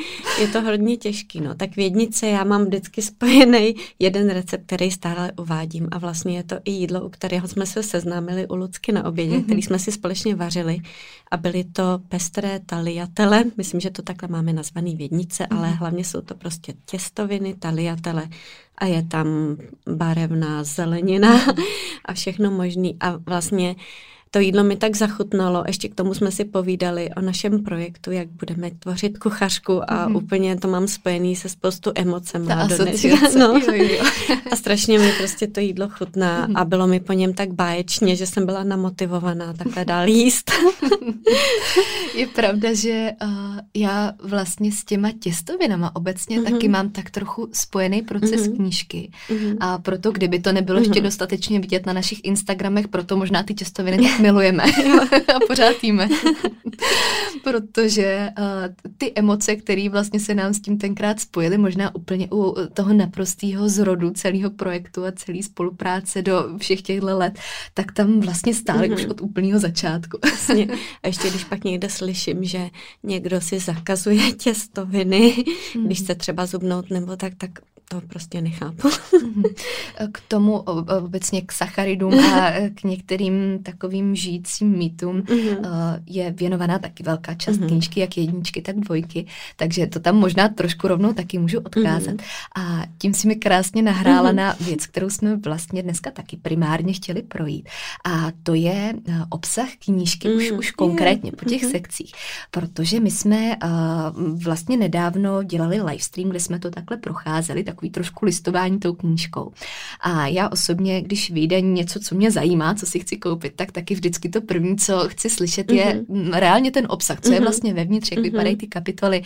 je to hodně těžký. No. Tak v jednice já mám vždycky spojený jeden recept, který stále uvádím a vlastně je to i jídlo, u kterého jsme se seznámili u Lucky na obědě, mm-hmm. který jsme si společně vařili a byly to pestré taliatele, myslím, že to takhle máme nazvaný v jednice, mm-hmm. ale hlavně jsou to prostě těstoviny, taliatele a je tam barevná zelenina mm-hmm. a všechno možný a vlastně to jídlo mi tak zachutnalo, ještě k tomu jsme si povídali o našem projektu, jak budeme tvořit kuchařku a mm. úplně to mám spojený se spoustu emocema. Ta no. jo, jo. A strašně mi prostě to jídlo chutná mm. a bylo mi po něm tak báječně, že jsem byla namotivovaná takhle dál jíst. Je pravda, že uh, já vlastně s těma těstovinama obecně mm-hmm. taky mám tak trochu spojený proces mm-hmm. knížky mm-hmm. a proto, kdyby to nebylo mm-hmm. ještě dostatečně vidět na našich Instagramech, proto možná ty těstoviny milujeme a pořád jíme. Protože uh, ty emoce, které vlastně se nám s tím tenkrát spojily, možná úplně u toho naprostého zrodu celého projektu a celé spolupráce do všech těchto let, tak tam vlastně stály mm-hmm. už od úplného začátku. Vlastně. A ještě když pak někde slyším, že někdo si zakazuje těstoviny, mm-hmm. když se třeba zubnout nebo tak, tak to prostě nechápu. K tomu obecně k sacharidům a k některým takovým žijícím mýtům mm-hmm. je věnovaná taky velká část mm-hmm. knížky, jak jedničky, tak dvojky, takže to tam možná trošku rovnou taky můžu odkázat. Mm-hmm. A tím si mi krásně nahrála mm-hmm. na věc, kterou jsme vlastně dneska taky primárně chtěli projít. A to je obsah knížky mm-hmm. už, už konkrétně po těch mm-hmm. sekcích, protože my jsme uh, vlastně nedávno dělali livestream, kde jsme to takhle procházeli, takový trošku listování tou knížkou. A já osobně, když vyjde něco, co mě zajímá, co si chci koupit, tak taky vždycky to první, co chci slyšet, je mm-hmm. reálně ten obsah, co mm-hmm. je vlastně vevnitř, jak mm-hmm. vypadají ty kapitoly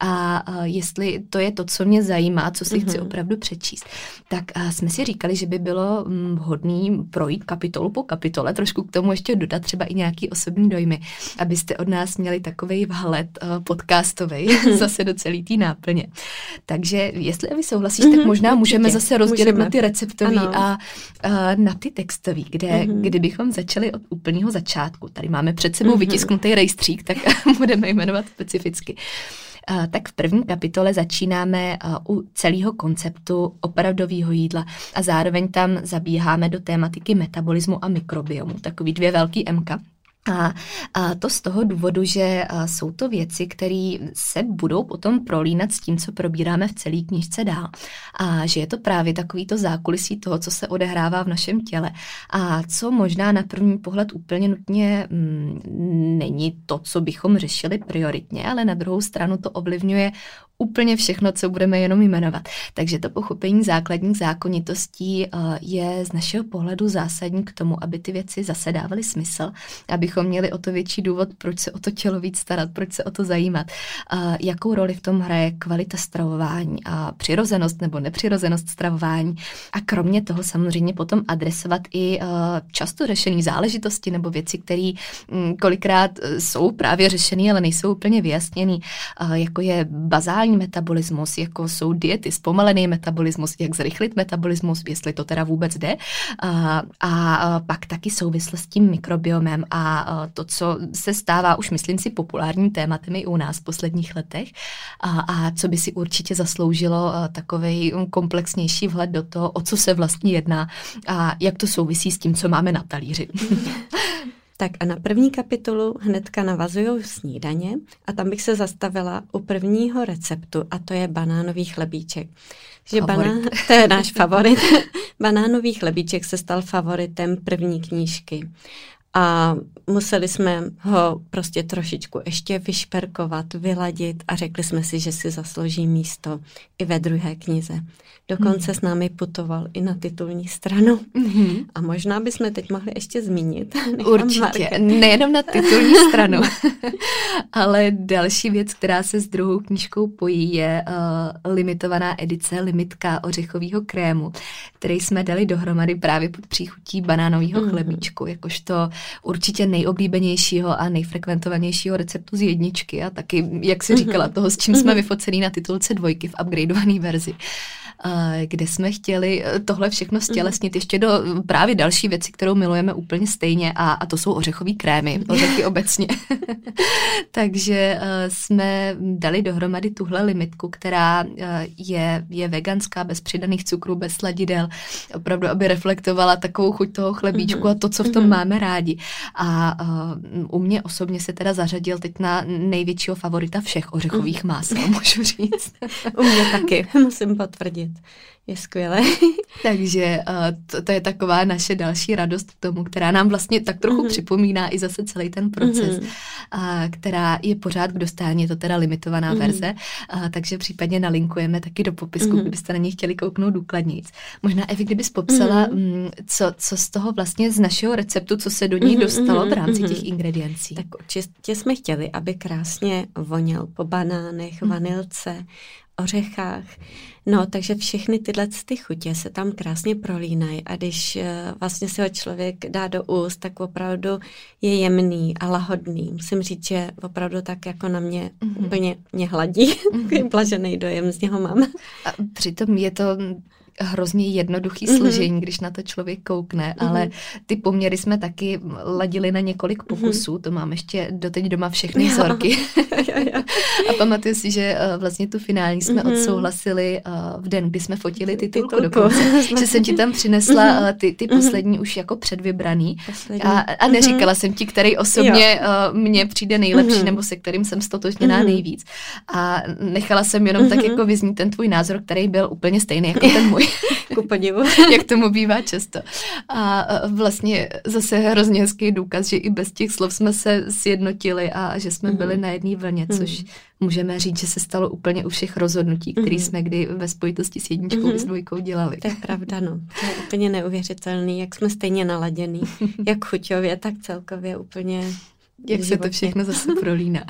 a, a jestli to je to, co mě zajímá, co si mm-hmm. chci opravdu přečíst. Tak jsme si říkali, že by bylo vhodné projít kapitolu po kapitole, trošku k tomu ještě dodat třeba i nějaký osobní dojmy, abyste od nás měli takovej vhled podcastovej mm-hmm. zase do celý té náplně. Takže jestli vy souhlasíš, mm-hmm. tak možná můžeme určitě. Zase rozdělit můžeme. Na ty receptový a, a na ty textový, kde mm-hmm. kdybychom začali od úplného začátku. Tady máme před sebou mm-hmm. vytisknutý rejstřík, tak budeme jmenovat specificky. Uh, tak v první kapitole začínáme uh, u celého konceptu opravdového jídla a zároveň tam zabíháme do tématiky metabolismu a mikrobiomu, takový dvě velký emka. A, a to z toho důvodu, že jsou to věci, které se budou potom prolínat s tím, co probíráme v celé knížce dál. A že je to právě takový to zákulisí toho, co se odehrává v našem těle. A co možná na první pohled úplně nutně m, není to, co bychom řešili prioritně, ale na druhou stranu to ovlivňuje úplně všechno, co budeme jenom jmenovat. Takže to pochopení základních zákonitostí je z našeho pohledu zásadní k tomu, aby ty věci zase dávaly smysl, abychom měli o to větší důvod, proč se o to tělo víc starat, proč se o to zajímat. Jakou roli v tom hraje kvalita stravování a přirozenost nebo nepřirozenost stravování. A kromě toho samozřejmě potom adresovat i často řešené záležitosti nebo věci, které kolikrát jsou právě řešené, ale nejsou úplně vyjasněné, jako je bazální metabolismus, jako jsou diety, zpomalený metabolismus, jak zrychlit metabolismus, jestli to teda vůbec jde. A, a pak taky souvislost s tím mikrobiomem a to, co se stává už, myslím si, populárním tématem i u nás v posledních letech a, a co by si určitě zasloužilo takovej komplexnější vhled do toho, o co se vlastně jedná a jak to souvisí s tím, co máme na talíři. Tak a na první kapitolu hnedka navazují snídaně a tam bych se zastavila u prvního receptu a to je banánový chlebíček. Že banán, to je náš favorit. Banánový chlebíček se stal favoritem první knížky a museli jsme ho prostě trošičku ještě vyšperkovat, vyladit a řekli jsme si, že si zaslouží místo i ve druhé knize. Dokonce hmm. s námi putoval i na titulní stranu. Hmm. A možná bychom teď mohli ještě zmínit. Určitě, nejenom na titulní stranu. Ale další věc, která se s druhou knížkou pojí, je uh, limitovaná edice, limitka ořechového krému, který jsme dali dohromady právě pod příchutí banánového hmm. chlebíčku, jakožto určitě nejoblíbenějšího a nejfrekventovanějšího receptu z jedničky a taky, jak si říkala, toho, s čím jsme vyfocený na titulce dvojky v upgradeované verzi, kde jsme chtěli tohle všechno stělesnit ještě do právě další věci, kterou milujeme úplně stejně a, a to jsou ořechové krémy, ořechy obecně. Takže jsme dali dohromady tuhle limitku, která je, je veganská, bez přidaných cukrů, bez sladidel, opravdu, aby reflektovala takovou chuť toho chlebíčku a to, co v tom máme rádi. A uh, u mě osobně se teda zařadil teď na největšího favorita všech ořechových másel, můžu říct. U mě taky, musím potvrdit. Je skvělé. Takže uh, to, to je taková naše další radost k tomu, která nám vlastně tak trochu uh-huh. připomíná i zase celý ten proces, uh-huh. uh, která je pořád k dostání, je to teda limitovaná uh-huh. verze, uh, takže případně nalinkujeme taky do popisku, uh-huh. kdybyste na ně chtěli kouknout důkladnějc. Možná, Evi, kdybys popsala, uh-huh. m, co, co z toho vlastně z našeho receptu, co se do ní dostalo v rámci těch ingrediencí. Tak určitě jsme chtěli, aby krásně voněl po banánech, vanilce, ořechách. No, takže všechny tyhle ty chutě se tam krásně prolínají a když vlastně si ho člověk dá do úst, tak opravdu je jemný a lahodný. Musím říct, že opravdu tak jako na mě mm-hmm. úplně mě hladí. Mm-hmm. Blažený dojem z něho mám. A přitom je to hrozně jednoduchý mm-hmm. složení, když na to člověk koukne, mm-hmm. ale ty poměry jsme taky ladili na několik pokusů, mm-hmm. to mám ještě doteď doma všechny vzorky. A pamatuju si, že uh, vlastně tu finální jsme mm-hmm. odsouhlasili uh, v den, kdy jsme fotili titulku dokonce, že jsem ti tam přinesla uh, ty, ty poslední mm-hmm. už jako předvybraný a, a neříkala mm-hmm. jsem ti, který osobně uh, mně přijde nejlepší mm-hmm. nebo se kterým jsem stotožněná mm-hmm. nejvíc a nechala jsem jenom mm-hmm. tak jako vyznít ten tvůj názor, který byl úplně stejný jako ten můj. Ku podivu. Jak tomu bývá často. A vlastně zase hrozně hezký důkaz, že i bez těch slov jsme se sjednotili a že jsme mm. byli na jedné vlně, mm. což můžeme říct, že se stalo úplně u všech rozhodnutí, které mm. jsme kdy ve spojitosti s jedničkou mm. s dvojkou dělali. To je pravda, no. To je úplně neuvěřitelný, jak jsme stejně naladěný. Jak chuťově, tak celkově úplně jak se to všechno zase prolíná.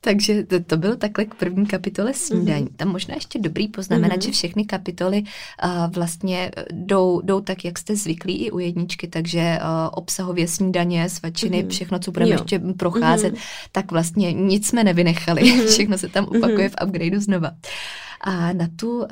Takže to, to bylo takhle k první kapitole snídaní. Mm-hmm. Tam možná ještě dobrý poznamenat, mm-hmm. že všechny kapitoly uh, vlastně jdou, jdou tak, jak jste zvyklí i u jedničky, takže uh, obsahově snídaně, svačiny, mm-hmm. všechno, co budeme jo. ještě procházet, mm-hmm. tak vlastně nic jsme nevynechali. Mm-hmm. Všechno se tam opakuje mm-hmm. v upgradeu znova. A na tu uh,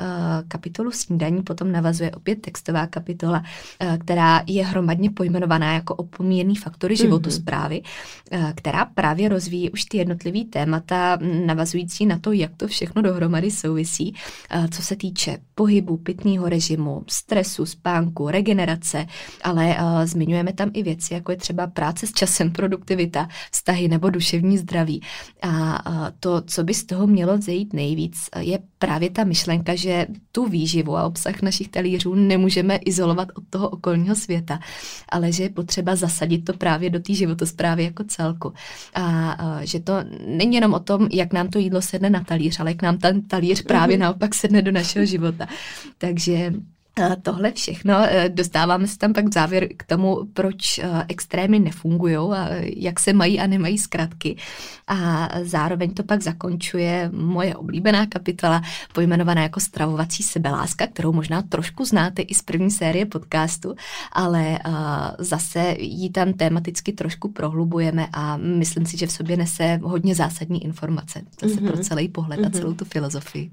kapitolu snídaní potom navazuje opět textová kapitola, uh, která je hromadně pojmenovaná jako opomíjený faktory životosprávy, mm-hmm. uh, která právě rozvíjí už ty jednotlivý témata navazující na to, jak to všechno dohromady souvisí, uh, co se týče pohybu, pitného režimu, stresu, spánku, regenerace, ale uh, zmiňujeme tam i věci, jako je třeba práce s časem, produktivita, vztahy nebo duševní zdraví. A uh, to, co by z toho mělo vzejít nejvíc, je právě ta myšlenka, že tu výživu a obsah našich talířů nemůžeme izolovat od toho okolního světa, ale že je potřeba zasadit to právě do té životosprávy jako celku. A, a že to není jenom o tom, jak nám to jídlo sedne na talíř, ale jak nám ten talíř právě naopak sedne do našeho života. Takže tohle všechno, dostáváme se tam pak v závěr k tomu, proč extrémy nefungujou a jak se mají a nemají zkratky. A zároveň to pak zakončuje moje oblíbená kapitola, pojmenovaná jako stravovací sebeláska, kterou možná trošku znáte i z první série podcastu, ale zase ji tam tematicky trošku prohlubujeme a myslím si, že v sobě nese hodně zásadní informace. Zase mm-hmm. pro celý pohled mm-hmm. a celou tu filozofii.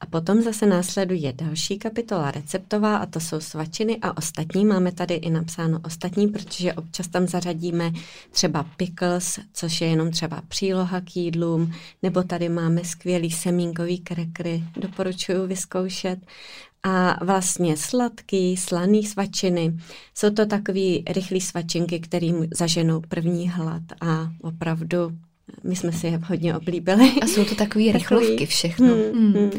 A potom zase následuje další kapitola receptová a to jsou svačiny a ostatní. Máme tady i napsáno ostatní, protože občas tam zařadíme třeba pickles, což je jenom třeba příloha k jídlům, nebo tady máme skvělý semínkový krekry, doporučuju vyzkoušet. A vlastně sladký, slaný svačiny. Jsou to takový rychlý svačinky, kterým zaženou první hlad a opravdu my jsme si je hodně oblíbili. A jsou to takový rychlovky všechno. Hmm, hmm.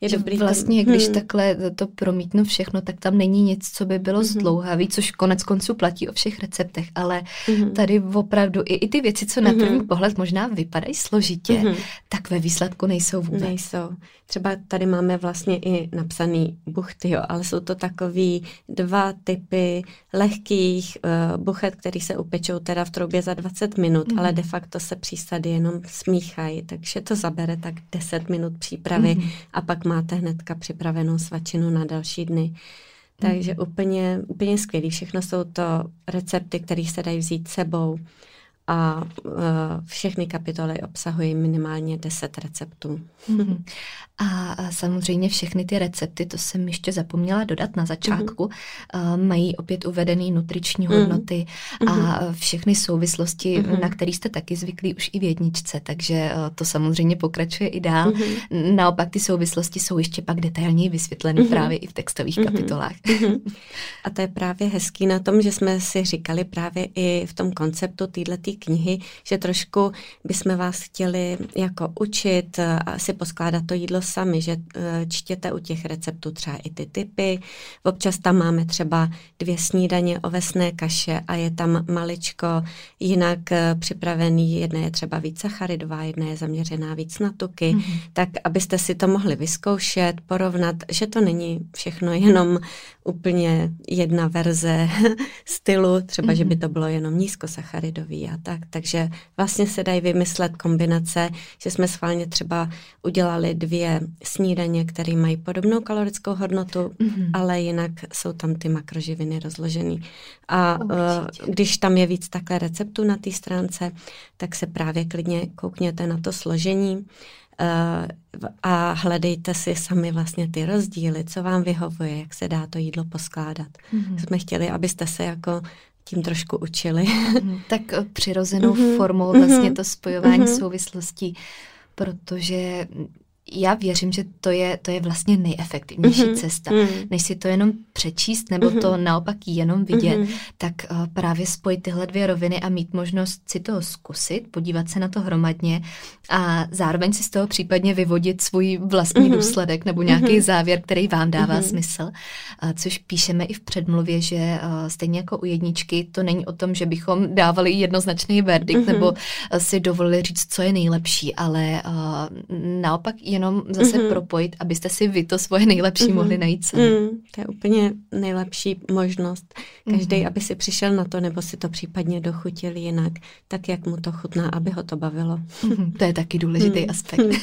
Je dobrý vlastně, tam. Když hmm. takhle to promítnu všechno, tak tam není nic, co by bylo hmm. zdlouhavý, což konec konců platí o všech receptech, ale hmm. tady opravdu i, i ty věci, co na první hmm. pohled možná vypadají složitě, hmm. tak ve výsledku nejsou vůbec. Nejsou. Třeba tady máme vlastně i napsaný buchty, jo, ale jsou to takový dva typy lehkých uh, buchet, který se upečou teda v troubě za dvacet minut, hmm. ale de facto se přísady jenom smíchají, takže to zabere tak deset minut přípravy hmm. a pak máte hnedka připravenou svačinu na další dny. Takže mm. úplně, úplně skvělý. Všechno jsou to recepty, které se dají vzít sebou a uh, všechny kapitoly obsahují minimálně deset receptů. Mm. A, a samozřejmě všechny ty recepty, to jsem ještě zapomněla dodat na začátku, mm. uh, mají opět uvedené nutriční hodnoty mm. a všechny souvislosti, mm. na které jste taky zvyklí už i v jedničce, takže uh, to samozřejmě pokračuje i dál. Mm. Naopak ty souvislosti jsou ještě pak detailněji vysvětleny mm. právě i v textových mm. kapitolách. Mm. A to je právě hezký na tom, že jsme si říkali právě i v tom konceptu této knihy, že trošku bychom vás chtěli jako učit a si poskládat to jídlo sami, že čtěte u těch receptů třeba i ty typy. Občas tam máme třeba dvě snídaně ovesné kaše a je tam maličko jinak připravený, jedna je třeba víc sacharidová, jedna je zaměřená víc na tuky, mm-hmm. tak abyste si to mohli vyzkoušet, porovnat, že to není všechno jenom úplně jedna verze stylu, třeba, mm-hmm. že by to bylo jenom nízkosacharidový a tak. Takže vlastně se dají vymyslet kombinace, že jsme schválně třeba udělali dvě snídaně, které mají podobnou kalorickou hodnotu, mm-hmm. ale jinak jsou tam ty makroživiny rozložený. A uh, když tam je víc takhle receptů na té stránce, tak se právě klidně koukněte na to složení a hledejte si sami vlastně ty rozdíly, co vám vyhovuje, jak se dá to jídlo poskládat. Mm-hmm. Jsme chtěli, abyste se jako tím trošku učili. Mm-hmm. Tak přirozenou mm-hmm. formou vlastně to spojování mm-hmm. souvislostí, protože já věřím, že to je, to je vlastně nejefektivnější mm-hmm. cesta. Mm-hmm. Než si to jenom přečíst, nebo mm-hmm. to naopak jenom vidět, mm-hmm. tak uh, právě spojit tyhle dvě roviny a mít možnost si to zkusit, podívat se na to hromadně a zároveň si z toho případně vyvodit svůj vlastní mm-hmm. důsledek nebo nějaký mm-hmm. závěr, který vám dává mm-hmm. smysl. Uh, což píšeme i v předmluvě, že uh, stejně jako u jedničky, to není o tom, že bychom dávali jednoznačný verdikt mm-hmm. nebo uh, si dovolili říct, co je nejlepší, ale uh, naopak je jenom zase mm-hmm. propojit, abyste si vy to svoje nejlepší mm-hmm. mohli najít sami. Mm, to je úplně nejlepší možnost. Každý, mm-hmm. aby si přišel na to, nebo si to případně dochutil jinak, tak jak mu to chutná, aby ho to bavilo. Mm-hmm. To je taky důležitý mm. aspekt.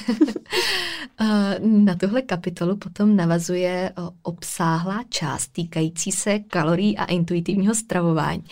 Na tuhle kapitolu potom navazuje obsáhlá část týkající se kalorií a intuitivního stravování,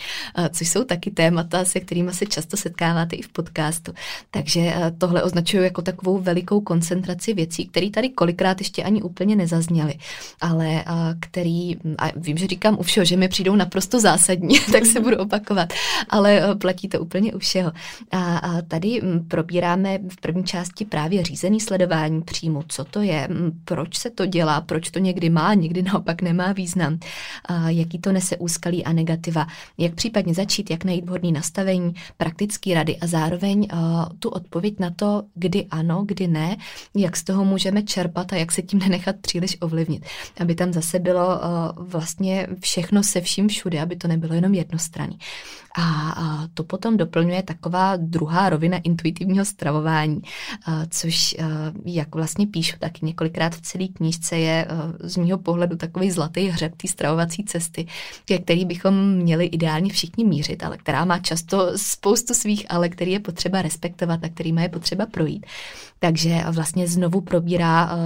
což jsou taky témata, se kterými se často setkáváte i v podcastu. Takže tohle označuju jako takovou velikou koncentraci věcí, které tady kolikrát ještě ani úplně nezazněly, ale a, který, a vím, že říkám u všeho, že mi přijdou naprosto zásadní, tak se budu opakovat, ale platí to úplně u všeho. A, a tady probíráme v první části právě řízený sledování příjmu, co to je, proč se to dělá, proč to někdy má, někdy naopak nemá význam, a jaký to nese úskalí a negativa, jak případně začít, jak najít vhodný nastavení, praktické rady a zároveň a, tu odpověď na to, kdy ano, kdy ne, jak jak z toho můžeme čerpat a jak se tím nenechat příliš ovlivnit. Aby tam zase bylo uh, vlastně všechno se vším všude, aby to nebylo jenom jednostranný. A, a to potom doplňuje taková druhá rovina intuitivního stravování, uh, což, uh, jak vlastně píšu taky několikrát v celé knížce, je uh, z mýho pohledu takový zlatý hřeb té stravovací cesty, ke který bychom měli ideálně všichni mířit, ale která má často spoustu svých ale, který je potřeba respektovat a kterýma je potřeba projít. Takže vlastně znovu probírá uh,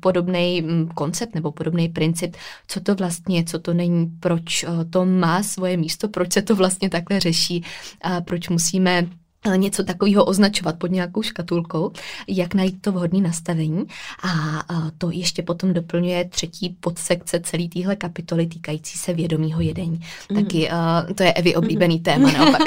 podobný koncept nebo podobný princip, co to vlastně je, co to není, proč uh, to má svoje místo, proč se to vlastně takhle řeší, uh, proč musíme něco takového označovat pod nějakou škatulkou, jak najít to vhodné nastavení. A to ještě potom doplňuje třetí podsekce celé téhle kapitoly týkající se vědomího jedení. Mm. Taky uh, to je Evy oblíbený mm. téma, naopak.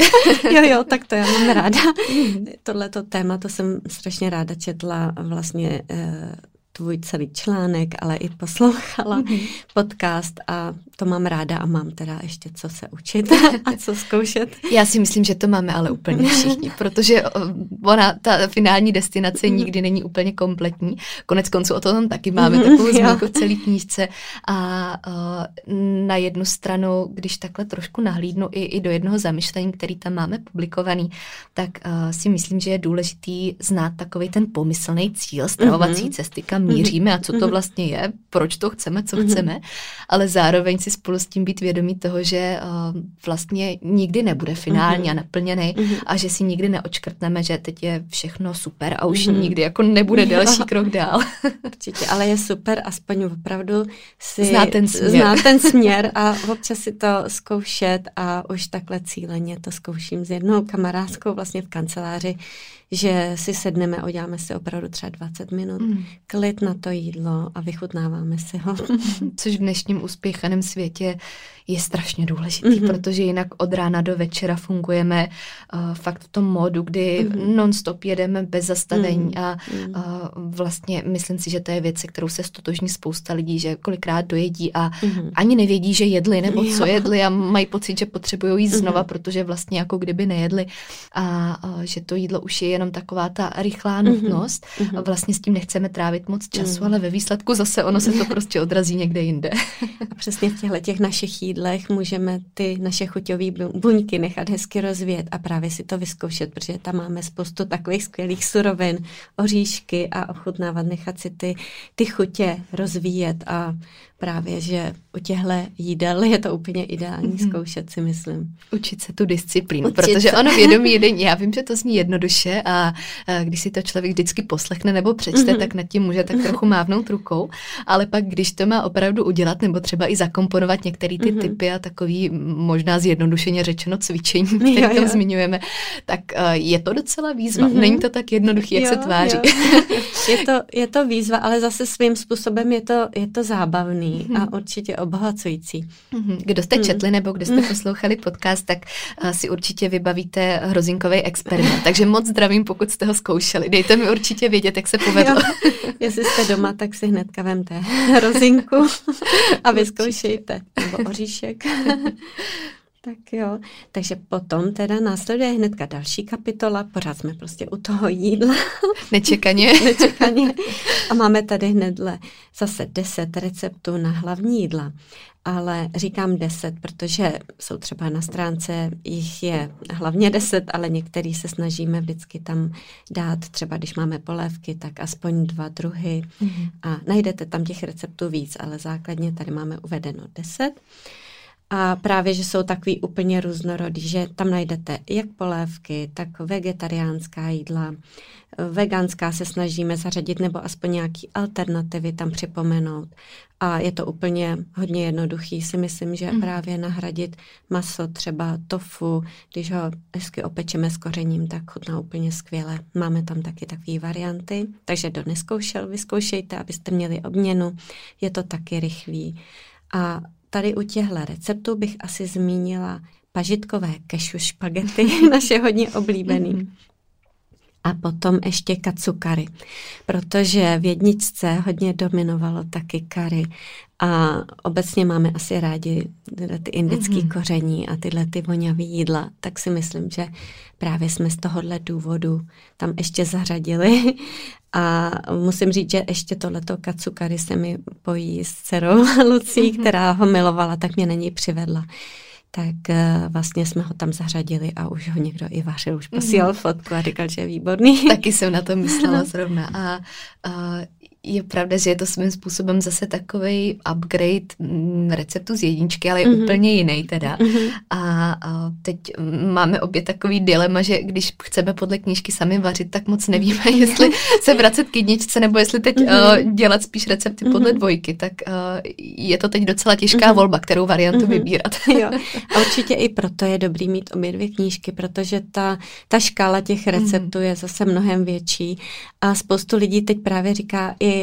jo, jo, tak to já mám ráda. Mm. Tohleto téma, to jsem strašně ráda četla vlastně eh, tvůj celý článek, ale i poslouchala mm. podcast a to mám ráda a mám teda ještě co se učit a co zkoušet. Já si myslím, že to máme ale úplně všichni, protože ona, ta finální destinace nikdy není úplně kompletní. Konec konců o tom taky máme takovou zmínku v celý knížce a uh, na jednu stranu, když takhle trošku nahlídnu i, i do jednoho zamyšlení, který tam máme publikovaný, tak uh, si myslím, že je důležitý znát takovej ten pomyslný cíl stravovací cesty, kam míříme a co to vlastně je, proč to chceme, co chceme, ale zároveň si spolu s tím být vědomí toho, že uh, vlastně nikdy nebude finální a naplněný a že si nikdy neočkrtneme, že teď je všechno super a už nikdy jako nebude další krok dál. Určitě, ale je super, aspoň opravdu si zná ten směr, zná ten směr a občas si to zkoušet a už takhle cíleně to zkouším s jednou kamarádkou vlastně v kanceláři, že si sedneme, uděláme si opravdu třeba dvacet minut, mm. klid na to jídlo a vychutnáváme si ho. Což v dnešním uspěchaném světě je strašně důležitý, mm-hmm. protože jinak od rána do večera fungujeme uh, fakt v tom módu, kdy mm-hmm. non-stop jedeme bez zastavení mm-hmm. a uh, vlastně myslím si, že to je věc, se kterou se stotožní spousta lidí, že kolikrát dojedí a mm-hmm. ani nevědí, že jedli nebo jo. co jedli a mají pocit, že potřebují jít mm-hmm. znova, protože vlastně jako kdyby nejedli a uh, že to jídlo už je jenom taková ta rychlá nutnost. Mm-hmm. A vlastně s tím nechceme trávit moc času, mm. ale ve výsledku zase ono se to prostě odrazí někde jinde. A přesně v těchto těch našich jídlech můžeme ty naše chuťové buňky nechat hezky rozvíjet a právě si to vyzkoušet, protože tam máme spoustu takových skvělých surovin, oříšky a ochutnávat, nechat si ty, ty chutě rozvíjet a právě, že u těchto jídel je to úplně ideální zkoušet, si myslím. Učit se tu disciplínu, Učit protože se. ono vědomí jedení, já vím, že to zní jednoduše a, a když si to člověk vždycky poslechne nebo přečte, mm-hmm. tak nad tím může tak trochu mávnout rukou, ale pak, když to má opravdu udělat nebo třeba i zakomponovat některé ty mm-hmm. typy a takový možná zjednodušeně řečeno cvičení, které jo, tam jo. zmiňujeme, tak uh, je to docela výzva. Mm-hmm. Není to tak jednoduchý, jak jo, se tváří. je, to, je to výzva, ale zase svým způsobem je to, je to zábavný. A určitě obohacující. Kdo jste četli nebo kdo jste poslouchali podcast, tak si určitě vybavíte hrozinkový experiment. Takže moc zdravím, pokud jste ho zkoušeli. Dejte mi určitě vědět, jak se povedlo. Jo. Jestli jste doma, tak si hnedka vemte hrozinku a vyzkoušejte. Nebo oříšek. Tak jo, takže potom teda následuje hnedka další kapitola, pořád jsme prostě u toho jídla. Nečekaně. Nečekaně. A máme tady hnedle zase deset receptů na hlavní jídla. Ale říkám deset, protože jsou třeba na stránce, jich je hlavně deset, ale některý se snažíme vždycky tam dát, třeba když máme polévky, tak aspoň dva druhy. Mm-hmm. A najdete tam těch receptů víc, ale základně tady máme uvedeno deset. A právě, že jsou takový úplně různorodý, že tam najdete jak polévky, tak vegetariánská jídla, veganská se snažíme zařadit nebo aspoň nějaký alternativy tam připomenout. A je to úplně hodně jednoduchý, si myslím, že mm. právě nahradit maso, třeba tofu, když ho hezky opečeme s kořením, tak chutná úplně skvěle. Máme tam taky takové varianty, takže kdo neskoušel, vyzkoušejte, abyste měli obměnu, je to taky rychlý. A tady u těchto receptů bych asi zmínila pažitkové kešu špagety, naše hodně oblíbený. a potom ještě katsukari, protože v jedničce hodně dominovalo taky kari a obecně máme asi rádi ty indické mm-hmm. koření a tyhle ty voňavý jídla, tak si myslím, že právě jsme z tohohle důvodu tam ještě zařadili a musím říct, že ještě tohleto katsukari se mi pojí s dcerou Lucí, mm-hmm. která ho milovala, tak mě na něj přivedla. Tak vlastně jsme ho tam zařadili a už ho někdo i vařil, už posílal mm. fotku a říkal, že je výborný. Taky jsem na to myslela zrovna. A, a je pravda, že je to svým způsobem zase takovej upgrade receptu z jedničky, ale je mm-hmm. úplně jiný teda. Mm-hmm. A, a teď máme obě takový dilema, že když chceme podle knížky sami vařit, tak moc nevíme, jestli se vracet k jedničce, nebo jestli teď mm-hmm. uh, dělat spíš recepty mm-hmm. podle dvojky, tak uh, je to teď docela těžká mm-hmm. volba, kterou variantu mm-hmm. vybírat. Jo. A určitě i proto je dobrý mít obě dvě knížky, protože ta, ta škála těch receptů mm-hmm. je zase mnohem větší a spoustu lidí teď právě říká i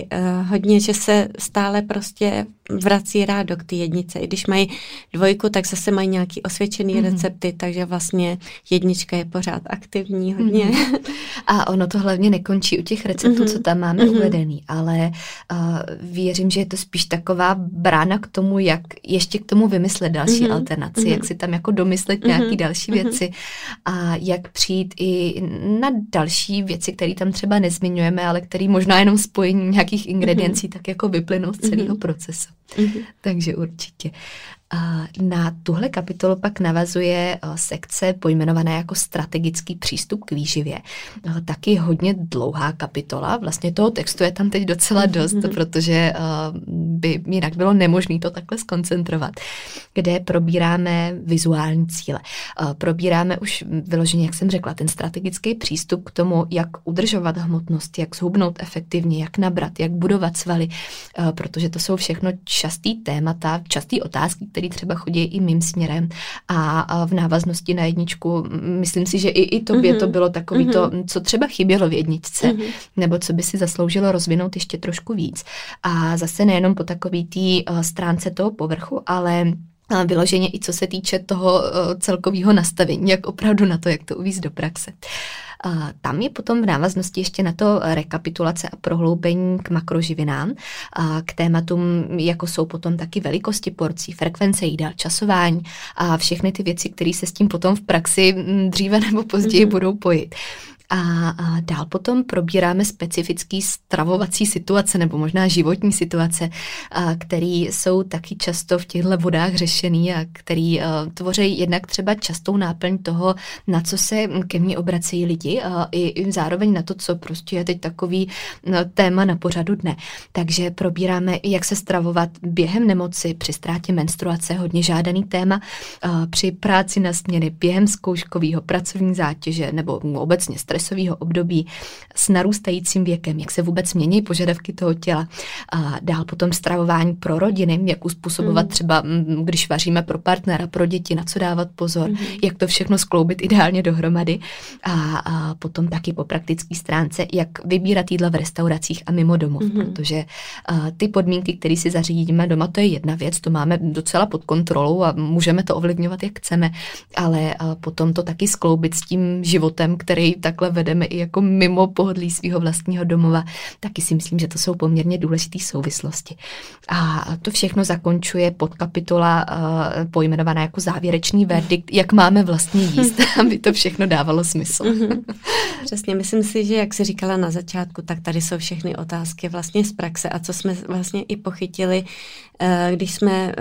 hodně, že se stále prostě vrací rádo k té jednice. I když mají dvojku, tak zase mají nějaký osvědčený mm-hmm. recepty, takže vlastně jednička je pořád aktivní hodně. Mm-hmm. A ono to hlavně nekončí u těch receptů, mm-hmm. co tam máme mm-hmm. uvedený, ale uh, věřím, že je to spíš taková brána k tomu, jak ještě k tomu vymyslet další mm-hmm. alternaci, mm-hmm. jak si tam jako domyslet mm-hmm. nějaký další mm-hmm. věci a jak přijít i na další věci, které tam třeba nezmiňujeme, ale které možná jenom spojení nějakých ingrediencí mm-hmm. tak jako vyplynou z celého mm-hmm. procesu. Mm-hmm. Takže určitě. Na tuhle kapitolu pak navazuje sekce pojmenovaná jako strategický přístup k výživě. Taky hodně dlouhá kapitola, vlastně toho textu je tam teď docela dost, mm-hmm. protože by jinak bylo nemožné to takhle zkoncentrovat, kde probíráme vizuální cíle. Probíráme už vyloženě, jak jsem řekla, ten strategický přístup k tomu, jak udržovat hmotnost, jak zhubnout efektivně, jak nabrat, jak budovat svaly, protože to jsou všechno častý témata, častý otázky, které třeba chodí i mým směrem a v návaznosti na jedničku myslím si, že i, i tobě mm-hmm. to bylo takový mm-hmm. to, co třeba chybělo v jedničce, mm-hmm. nebo co by si zasloužilo rozvinout ještě trošku víc. A zase nejenom po takový té stránce toho povrchu, ale vyloženě i co se týče toho celkového nastavení, jak opravdu na to, jak to uvést do praxe. Tam je potom v návaznosti ještě na to rekapitulace a prohloubení k makroživinám, k tématům, jako jsou potom taky velikosti porcí, frekvence jídel, časování a všechny ty věci, které se s tím potom v praxi dříve nebo později mm-hmm. budou pojit. A dál potom probíráme specifický stravovací situace nebo možná životní situace, které jsou taky často v těchto vodách řešený a který tvoří jednak třeba častou náplň toho, na co se ke mně obracejí lidi a i zároveň na to, co prostě je teď takový téma na pořadu dne. Takže probíráme, jak se stravovat během nemoci, při ztrátě menstruace, hodně žádaný téma, při práci na směny, během zkouškového, pracovní zátěže nebo obecně stres období s narůstajícím věkem, jak se vůbec mění požadavky toho těla. A dál potom stravování pro rodiny, jak uspůsobovat mm. třeba, když vaříme pro partnera, pro děti, na co dávat pozor, mm. jak to všechno skloubit ideálně dohromady. A, a potom taky po praktické stránce, jak vybírat jídla v restauracích a mimo domov, mm. protože a, ty podmínky, které si zařídíme doma, to je jedna věc, to máme docela pod kontrolou a můžeme to ovlivňovat, jak chceme, ale a potom to taky skloubit s tím životem, který tak vedeme i jako mimo pohodlí svého vlastního domova, taky si myslím, že to jsou poměrně důležité souvislosti. A to všechno zakončuje podkapitola uh, pojmenovaná jako závěrečný verdikt, jak máme vlastně jíst, aby to všechno dávalo smysl. Mm-hmm. Přesně, myslím si, že jak jsi říkala na začátku, tak tady jsou všechny otázky vlastně z praxe a co jsme vlastně i pochytili, když jsme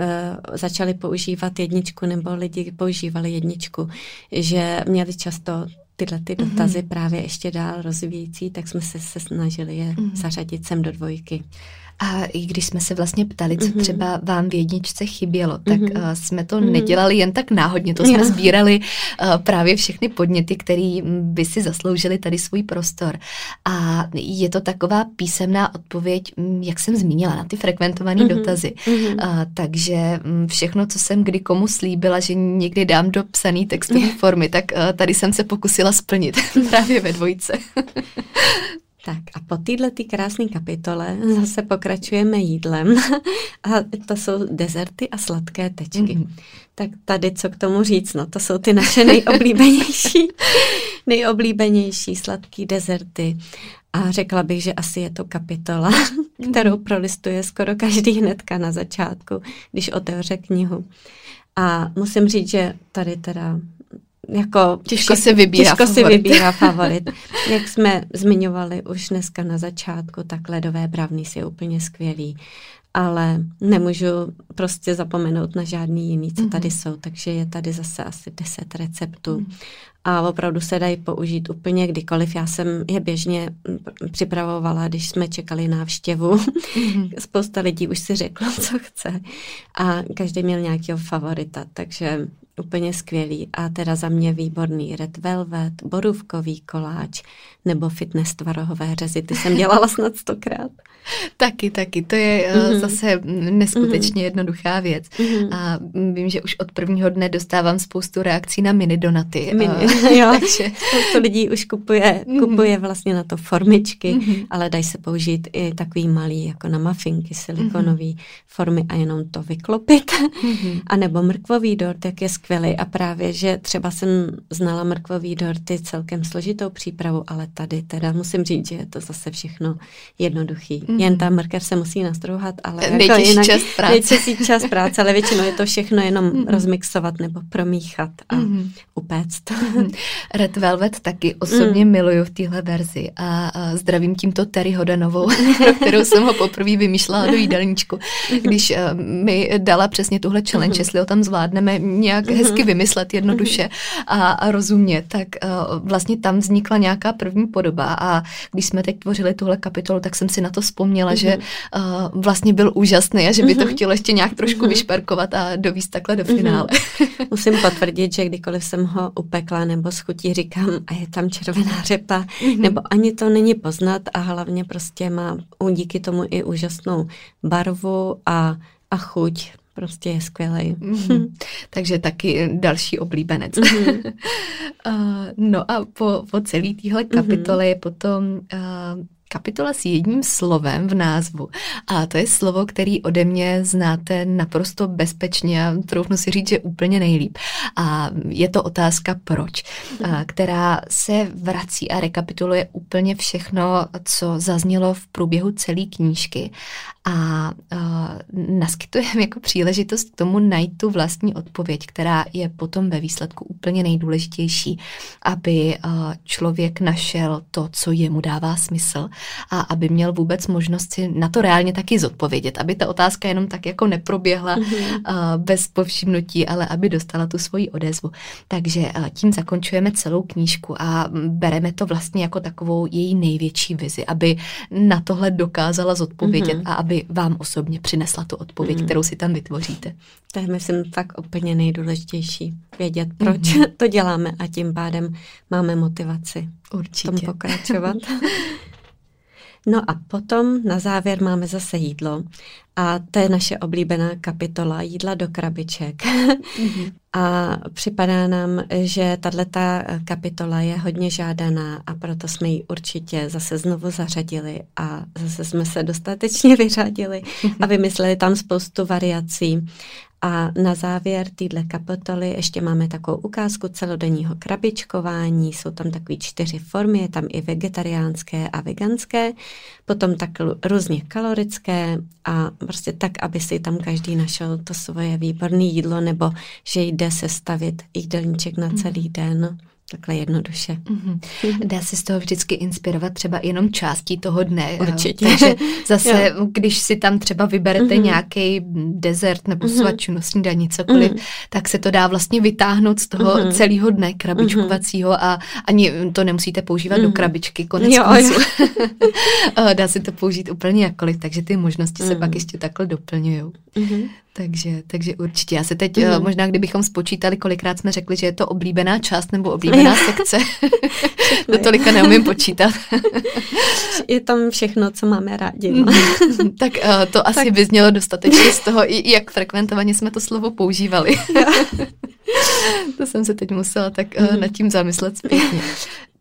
začali používat jedničku nebo lidi používali jedničku, že měli často tyhle ty dotazy mm-hmm. právě ještě dál rozvíjící, tak jsme se, se snažili je mm-hmm. zařadit sem do dvojky. A i když jsme se vlastně ptali, co mm-hmm. třeba vám v jedničce chybělo, tak mm-hmm. uh, jsme to mm-hmm. nedělali jen tak náhodně, to jsme jo. sbírali uh, právě všechny podněty, které by si zasloužili tady svůj prostor. A je to taková písemná odpověď, jak jsem zmínila, na ty frekventované mm-hmm. dotazy. Mm-hmm. Uh, takže všechno, co jsem kdy komu slíbila, že někdy dám do psané textové formy, tak uh, tady jsem se pokusila splnit právě ve dvojce. Tak a po této krásné kapitole zase pokračujeme jídlem a to jsou dezerty a sladké tečky. Mm-hmm. Tak tady co k tomu říct, no to jsou ty naše nejoblíbenější, nejoblíbenější sladké dezerty. A řekla bych, že asi je to kapitola, kterou prolistuje skoro každý hnedka na začátku, když otevře knihu. A musím říct, že tady teda jako těžko si vybírá, těžko si vybírá favorit. Jak jsme zmiňovali už dneska na začátku, tak ledové bravný je úplně skvělý. Ale nemůžu prostě zapomenout na žádný jiný, co tady jsou. Takže je tady zase asi deset receptů. A opravdu se dají použít úplně kdykoliv. Já jsem je běžně připravovala, když jsme čekali návštěvu. Spousta lidí už si řeklo, co chce. A každý měl nějakého favorita, takže úplně skvělý. A teda za mě výborný red velvet, borůvkový koláč nebo fitness tvarohové řezy. Ty jsem dělala snad stokrát. Taky, taky. To je mm-hmm. zase neskutečně mm-hmm. jednoduchá věc. Mm-hmm. A vím, že už od prvního dne dostávám spoustu reakcí na mini donaty. Mini, jo. Takže spoustu lidí už kupuje, kupuje vlastně na to formičky, mm-hmm. ale dají se použít i takový malý, jako na mafinky, silikonový mm-hmm. formy a jenom to vyklopit. Mm-hmm. A nebo mrkvový dort, jak je skvělý. A právě, že třeba jsem znala mrkvový dorty celkem složitou přípravu, ale tady teda musím říct, že je to zase všechno jednoduchý. Mm-hmm. Jen ta mrkev se musí nastrouhat, ale jako jinak nejčastější čas práce, ale většinou je to všechno jenom mm-hmm. rozmixovat nebo promíchat a mm-hmm. upéct. Mm-hmm. Red Velvet taky osobně mm. miluju v téhle verzi a, a zdravím tímto Terry Hodanovou, pro kterou jsem ho poprvé vymýšlela do jídelníčku, když a, mi dala přesně tuhle challenge, mm-hmm. jestli ho tam zvládneme nějak mm-hmm. hezky vymyslet jednoduše mm-hmm. a, a rozumně, tak a, vlastně tam vznikla nějaká první podoba a když jsme teď tvořili tuhle kapitolu, tak jsem si na to vzpomněla, mm-hmm. že uh, vlastně byl úžasný a že by mm-hmm. to chtělo ještě nějak trošku mm-hmm. vyšperkovat a dovíst takhle do finále. Mm-hmm. Musím potvrdit, že kdykoliv jsem ho upekla nebo s chutí říkám a je tam červená řepa, mm-hmm. nebo ani to není poznat a hlavně prostě má díky tomu i úžasnou barvu a, a chuť. Prostě je skvělej. Mm-hmm. Takže taky další oblíbenec. Mm-hmm. No a po, po celý téhle kapitole mm-hmm. je potom uh, kapitola s jedním slovem v názvu. A to je slovo, který ode mě znáte naprosto bezpečně a troufnu si říct, že úplně nejlíp. A je to otázka proč, mm-hmm. která se vrací a rekapituluje úplně všechno, co zaznělo v průběhu celé knížky. A uh, naskytujeme jako příležitost k tomu najít tu vlastní odpověď, která je potom ve výsledku úplně nejdůležitější, aby uh, člověk našel to, co jemu dává smysl a aby měl vůbec možnost si na to reálně taky zodpovědět, aby ta otázka jenom tak jako neproběhla mm-hmm. uh, bez povšimnutí, ale aby dostala tu svoji odezvu. Takže uh, tím zakončujeme celou knížku a bereme to vlastně jako takovou její největší vizi, aby na tohle dokázala zodpovědět mm-hmm. a aby vám osobně přinesla tu odpověď, mm. kterou si tam vytvoříte. To je, myslím, fakt úplně nejdůležitější. Vědět, proč mm-hmm. to děláme a tím pádem máme motivaci určitě v tom pokračovat. No a potom na závěr máme zase jídlo a to je naše oblíbená kapitola jídla do krabiček. Mm-hmm. A připadá nám, že tahleta kapitola je hodně žádaná a proto jsme ji určitě zase znovu zařadili a zase jsme se dostatečně vyřadili a vymysleli tam spoustu variací. A na závěr téhle kapitoly ještě máme takovou ukázku celodenního krabičkování, jsou tam takový čtyři formy, je tam i vegetariánské a veganské, potom tak různě kalorické a prostě tak, aby si tam každý našel to svoje výborné jídlo nebo že jde sestavit jídelníček na celý den. Takhle jednoduše. Mm-hmm. Dá se z toho vždycky inspirovat třeba jenom částí toho dne. Určitě. Takže zase, když si tam třeba vyberete mm-hmm. nějaký dezert nebo mm-hmm. svačinu, snídaní, cokoliv, mm-hmm. tak se to dá vlastně vytáhnout z toho mm-hmm. celého dne krabičkovacího mm-hmm. a ani to nemusíte používat mm-hmm. do krabičky konec jo, konců. Dá se to použít úplně jakkoliv, takže ty možnosti mm-hmm. se pak ještě takhle doplňují. Mm-hmm. Takže, takže určitě. Já se teď, mm-hmm. možná kdybychom spočítali, kolikrát jsme řekli, že je to oblíbená část nebo oblíbená sekce. Do tolika neumím počítat. Je tam všechno, co máme rádi. No. Tak uh, to asi tak by znělo dostatečně z toho, jak frekventovaně jsme to slovo používali. To jsem se teď musela tak uh, nad tím zamyslet zpětně.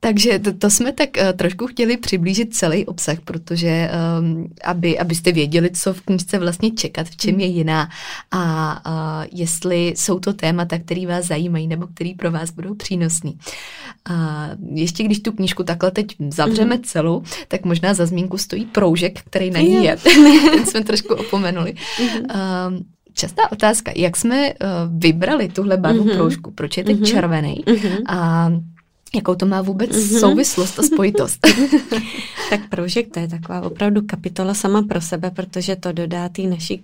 Takže to, to jsme tak uh, trošku chtěli přiblížit celý obsah, protože um, aby, abyste věděli, co v knížce vlastně čekat, v čem je jiná a uh, jestli jsou to témata, které vás zajímají nebo které pro vás budou přínosný. Uh, ještě když tu knížku takhle teď zavřeme mm. celou, tak možná za zmínku stojí proužek, který na ní je. Ten jsme trošku opomenuli. Mm. Uh, Častá otázka, jak jsme uh, vybrali tuhle barvu mm-hmm. proužku, proč je teď mm-hmm. červený mm-hmm. a jakou to má vůbec mm-hmm. souvislost a spojitost? Tak proužek, to je taková opravdu kapitola sama pro sebe, protože to dodá té naší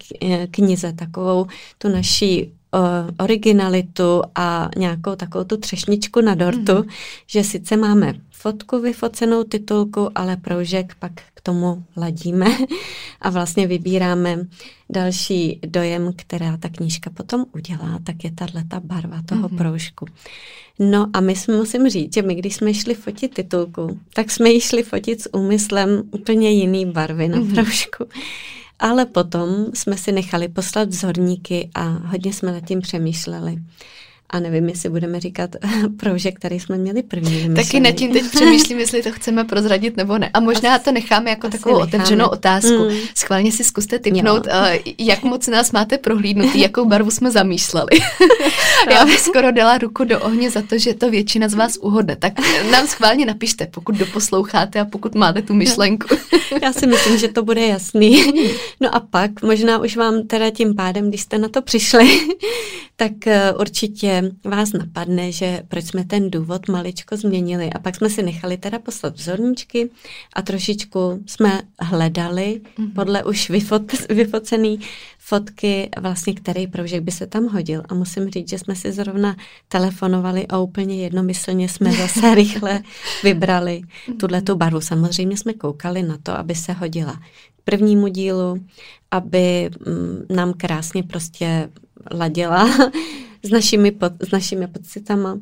knize takovou tu naší uh, originalitu a nějakou takovou tu třešničku na dortu, mm-hmm. že sice máme fotku vyfocenou, titulku, ale proužek pak k tomu ladíme a vlastně vybíráme další dojem, která ta knížka potom udělá, tak je tato barva toho mm-hmm. proužku. No a my jsme, musím říct, že my když jsme šli fotit titulku, tak jsme ji šli fotit s úmyslem úplně jiný barvy na mm-hmm. proužku. Ale potom jsme si nechali poslat vzorníky a hodně jsme nad tím přemýšleli. A nevím, jestli budeme říkat proužek, který jsme měli první vymyšlený. Taky nad tím teď přemýšlím, jestli to chceme prozradit nebo ne. A možná as, to necháme jako takovou necháme. otevřenou otázku. Mm. Schválně si zkuste tipnout, uh, jak moc nás máte prohlídnutý, jakou barvu jsme zamýšleli. Já bych skoro dala ruku do ohně za to, že to většina z vás uhodne. Tak nám schválně napište, pokud doposloucháte a pokud máte tu myšlenku. Já si myslím, že to bude jasný. No a pak, možná už vám teda tím pádem, když jste na to přišli, tak uh, určitě vás napadne, že proč jsme ten důvod maličko změnili a pak jsme si nechali teda poslat vzorníčky a trošičku jsme hledali mm-hmm. podle už vyfot, vyfocený fotky vlastně, který proužek by se tam hodil a musím říct, že jsme si zrovna telefonovali a úplně jednomyslně jsme zase rychle vybrali tuhletu barvu. Samozřejmě jsme koukali na to, aby se hodila prvnímu dílu, aby nám krásně prostě ladila S našimi, pod, s našimi pocitama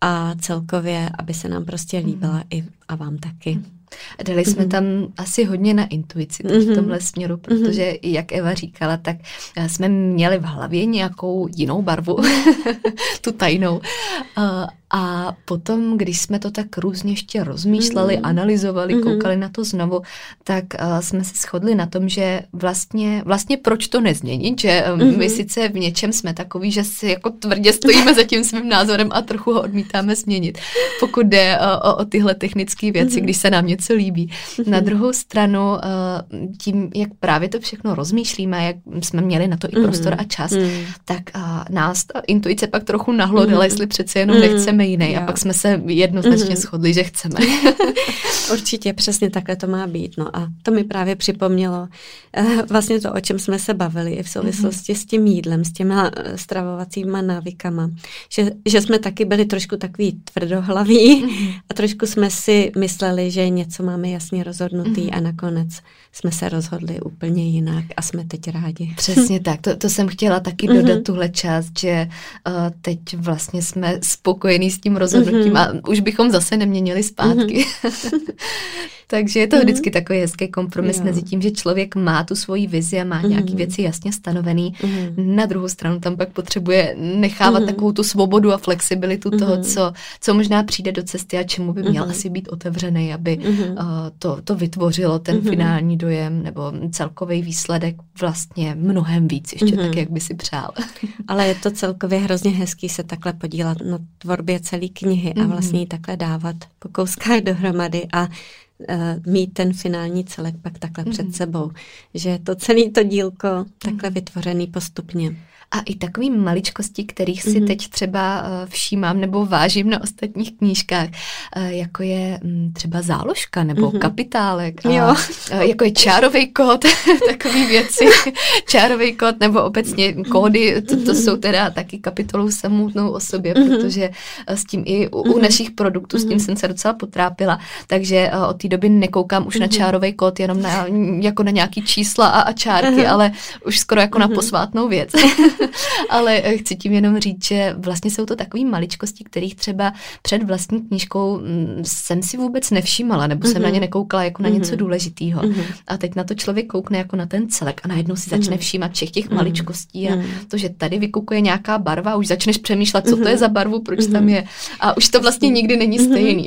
a celkově, aby se nám prostě líbila i a vám taky. Dali jsme mm-hmm. tam asi hodně na intuici mm-hmm. v tomhle směru, protože mm-hmm. jak Eva říkala, tak jsme měli v hlavě nějakou jinou barvu, tu tajnou. A potom, když jsme to tak různě ještě rozmýšleli, mm-hmm. analyzovali, mm-hmm. koukali na to znovu, tak jsme se shodli na tom, že vlastně, vlastně proč to nezměnit, že mm-hmm. my sice v něčem jsme takový, že si jako tvrdě stojíme za tím svým názorem a trochu ho odmítáme změnit. Pokud jde o, o, o tyhle technické věci, mm-hmm. když se nám něco líbí. Mm-hmm. Na druhou stranu, tím, jak právě to všechno rozmýšlíme, jak jsme měli na to i prostor mm-hmm. a čas, mm-hmm. tak nás ta intuice pak trochu nahlodila, mm-hmm. jestli přece jenom mm-hmm. nechceme jiný. Jo. A pak jsme se jednoznačně mm-hmm. shodli, že chceme. Určitě, přesně takhle to má být. No a to mi právě připomnělo vlastně to, o čem jsme se bavili i v souvislosti mm-hmm. s tím jídlem, s těma stravovacíma návykama. Že, že jsme taky byli trošku takový tvrdohlaví mm-hmm. a trošku jsme si mysleli, že něco máme jasně rozhodnutý mm-hmm. a nakonec jsme se rozhodli úplně jinak a jsme teď rádi. Přesně tak, to, to jsem chtěla taky mm-hmm. dodat tuhle část, že uh, teď vlastně jsme spokojení s tím rozhodnutím mm-hmm. a už bychom zase neměnili zpátky. Mm-hmm. Takže je to mm-hmm. vždycky takový hezký kompromis jo. mezi tím, že člověk má tu svoji vizi a má mm-hmm. nějaké věci jasně stanovený. Mm-hmm. Na druhou stranu tam pak potřebuje nechávat mm-hmm. takovou tu svobodu a flexibilitu mm-hmm. toho, co, co možná přijde do cesty a čemu by měl mm-hmm. asi být otevřený, aby mm-hmm. uh, to, to vytvořilo ten mm-hmm. finální dojem nebo celkový výsledek vlastně mnohem víc ještě mm-hmm. tak, jak by si přál. Ale je to celkově hrozně hezký se takhle podílat na tvorbě celé knihy mm-hmm. a vlastně ji takhle dávat po kouskách dohromady a mít ten finální celek pak takhle mm. před sebou. Že to celý to dílko takhle mm. vytvořený postupně. A i takový maličkosti, kterých si mm. teď třeba všímám nebo vážím na ostatních knížkách, jako je třeba záložka nebo mm. kapitálek, a jako je čárový kód, takový věci, čárový kód nebo obecně kódy, to, to jsou teda taky kapitolou samotnou o sobě, mm. protože s tím i u, u našich produktů, s tím mm. jsem se docela potrápila, takže od té doby nekoukám už mm. na čárový kód, jenom na, jako na nějaký čísla a, a čárky, mm. ale už skoro jako mm. na posvátnou věc. Ale chci tím jenom říct, že vlastně jsou to takové maličkosti, kterých třeba před vlastní knížkou jsem si vůbec nevšímala, nebo jsem mm-hmm. na ně nekoukala jako na mm-hmm. něco důležitého. Mm-hmm. A teď na to člověk koukne jako na ten celek a najednou si začne všímat všech těch mm-hmm. maličkostí a mm-hmm. to, že tady vykukuje nějaká barva, už začneš přemýšlet, co mm-hmm. to je za barvu, proč mm-hmm. tam je. A už to vlastně nikdy není stejný.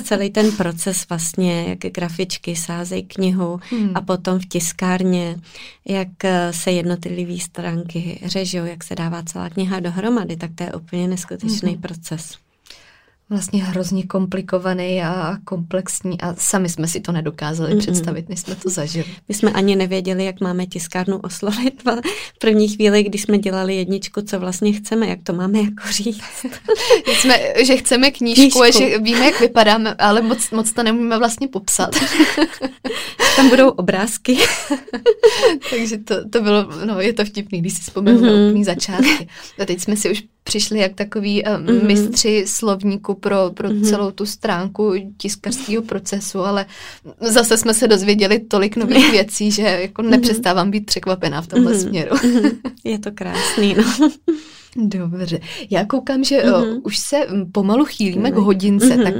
celý ten proces vlastně, jak grafičky sázejí knihu hmm. a potom v tiskárně, jak se jednotlivé stránky řežou, jak se dává celá kniha dohromady, tak to je úplně neskutečný hmm. proces. Vlastně hrozně komplikovaný a komplexní a sami jsme si to nedokázali mm-mm. představit, než jsme to zažili. My jsme ani nevěděli, jak máme tiskárnu oslovit v první chvíli, když jsme dělali jedničku, co vlastně chceme, jak to máme jako říct. jsme, že chceme knížku, knížku a že víme, jak vypadáme, ale moc, moc to nemůžeme vlastně popsat. Tam budou obrázky. Takže to, to bylo, no je to vtipný, když si vzpomenu mm-hmm. na úplný začátky. A teď jsme si už přišli jak takový um, mm-hmm. mistři slovníku pro, pro mm-hmm. celou tu stránku tiskařského procesu, ale zase jsme se dozvěděli tolik nových věcí, že jako nepřestávám být překvapená v tomhle mm-hmm. směru. Je to krásný, no. Dobře. Já koukám, že mm-hmm. o, už se pomalu chýlíme k hodince, mm-hmm. tak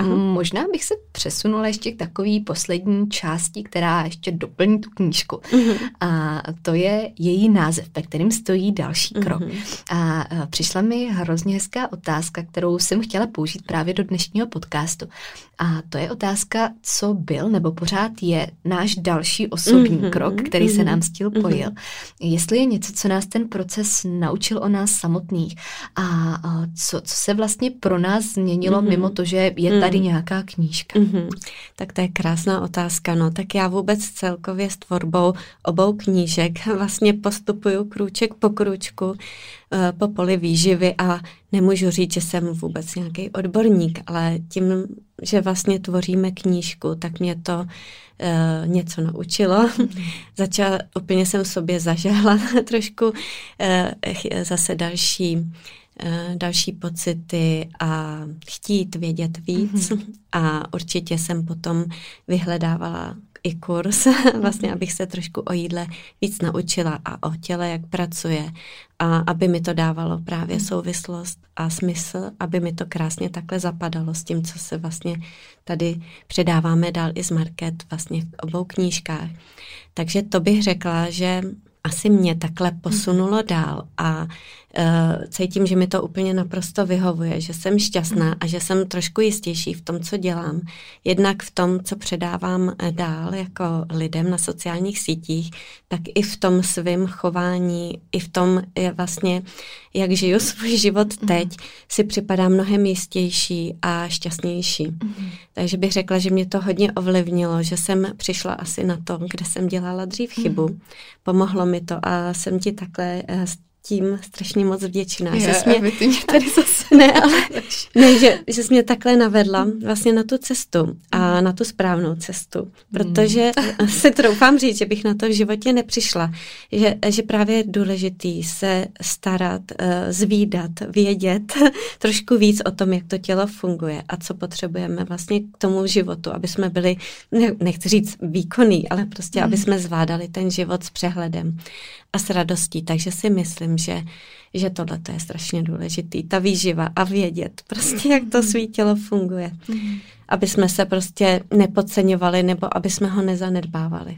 uh, možná bych se přesunula ještě k takové poslední části, která ještě doplní tu knížku. Mm-hmm. A to je její název, ve kterém stojí další krok. Mm-hmm. A, a přišla mi hrozně hezká otázka, kterou jsem chtěla použít právě do dnešního podcastu. A to je otázka, co byl nebo pořád je náš další osobní mm-hmm. krok, který mm-hmm. se nám s tím pojil. Mm-hmm. Jestli je něco, co nás ten proces naučil o nás samotných a, a co, co se vlastně pro nás změnilo mm-hmm. mimo to, že je tady mm-hmm. nějaká knížka. Mm-hmm. Tak to je krásná otázka. No, tak já vůbec celkově s tvorbou obou knížek vlastně postupuju krůček po krůčku po poli výživy a nemůžu říct, že jsem vůbec nějaký odborník, ale tím, že vlastně tvoříme knížku, tak mě to uh, něco naučilo. Začala, úplně jsem v sobě zažehla trošku uh, zase další, uh, další pocity a chtít vědět víc mm-hmm. a určitě jsem potom vyhledávala i kurz, vlastně, abych se trošku o jídle víc naučila a o těle, jak pracuje, a aby mi to dávalo právě souvislost a smysl, aby mi to krásně takhle zapadalo s tím, co se vlastně tady předáváme dál i z Market vlastně v obou knížkách. Takže to bych řekla, že asi mě takhle posunulo dál a uh, cítím, že mi to úplně naprosto vyhovuje, že jsem šťastná a že jsem trošku jistější v tom, co dělám. Jednak v tom, co předávám dál jako lidem na sociálních sítích, tak i v tom svým chování, i v tom vlastně, jak žiju svůj život teď, si připadám mnohem jistější a šťastnější. Mm-hmm. Takže bych řekla, že mě to hodně ovlivnilo, že jsem přišla asi na to, kde jsem dělala dřív chybu. Mm-hmm. Pomohlo mi to a jsem ti takhle s tím strašně moc vděčná. Je, že jsi mě, ty mě tady zase ne, ale, ne, že, že jsi mě takhle navedla vlastně na tu cestu a na tu správnou cestu, protože hmm. si troufám říct, že bych na to v životě nepřišla, že, že právě je důležitý se starat, zvídat, vědět trošku víc o tom, jak to tělo funguje a co potřebujeme vlastně k tomu životu, aby jsme byli, nechci říct výkonný, ale prostě, hmm. aby jsme zvládali ten život s přehledem a s radostí, takže si myslím, že, že tohle je strašně důležitý, ta výživa a vědět prostě, jak to svý tělo funguje, aby jsme se prostě nepodceňovali nebo aby jsme ho nezanedbávali.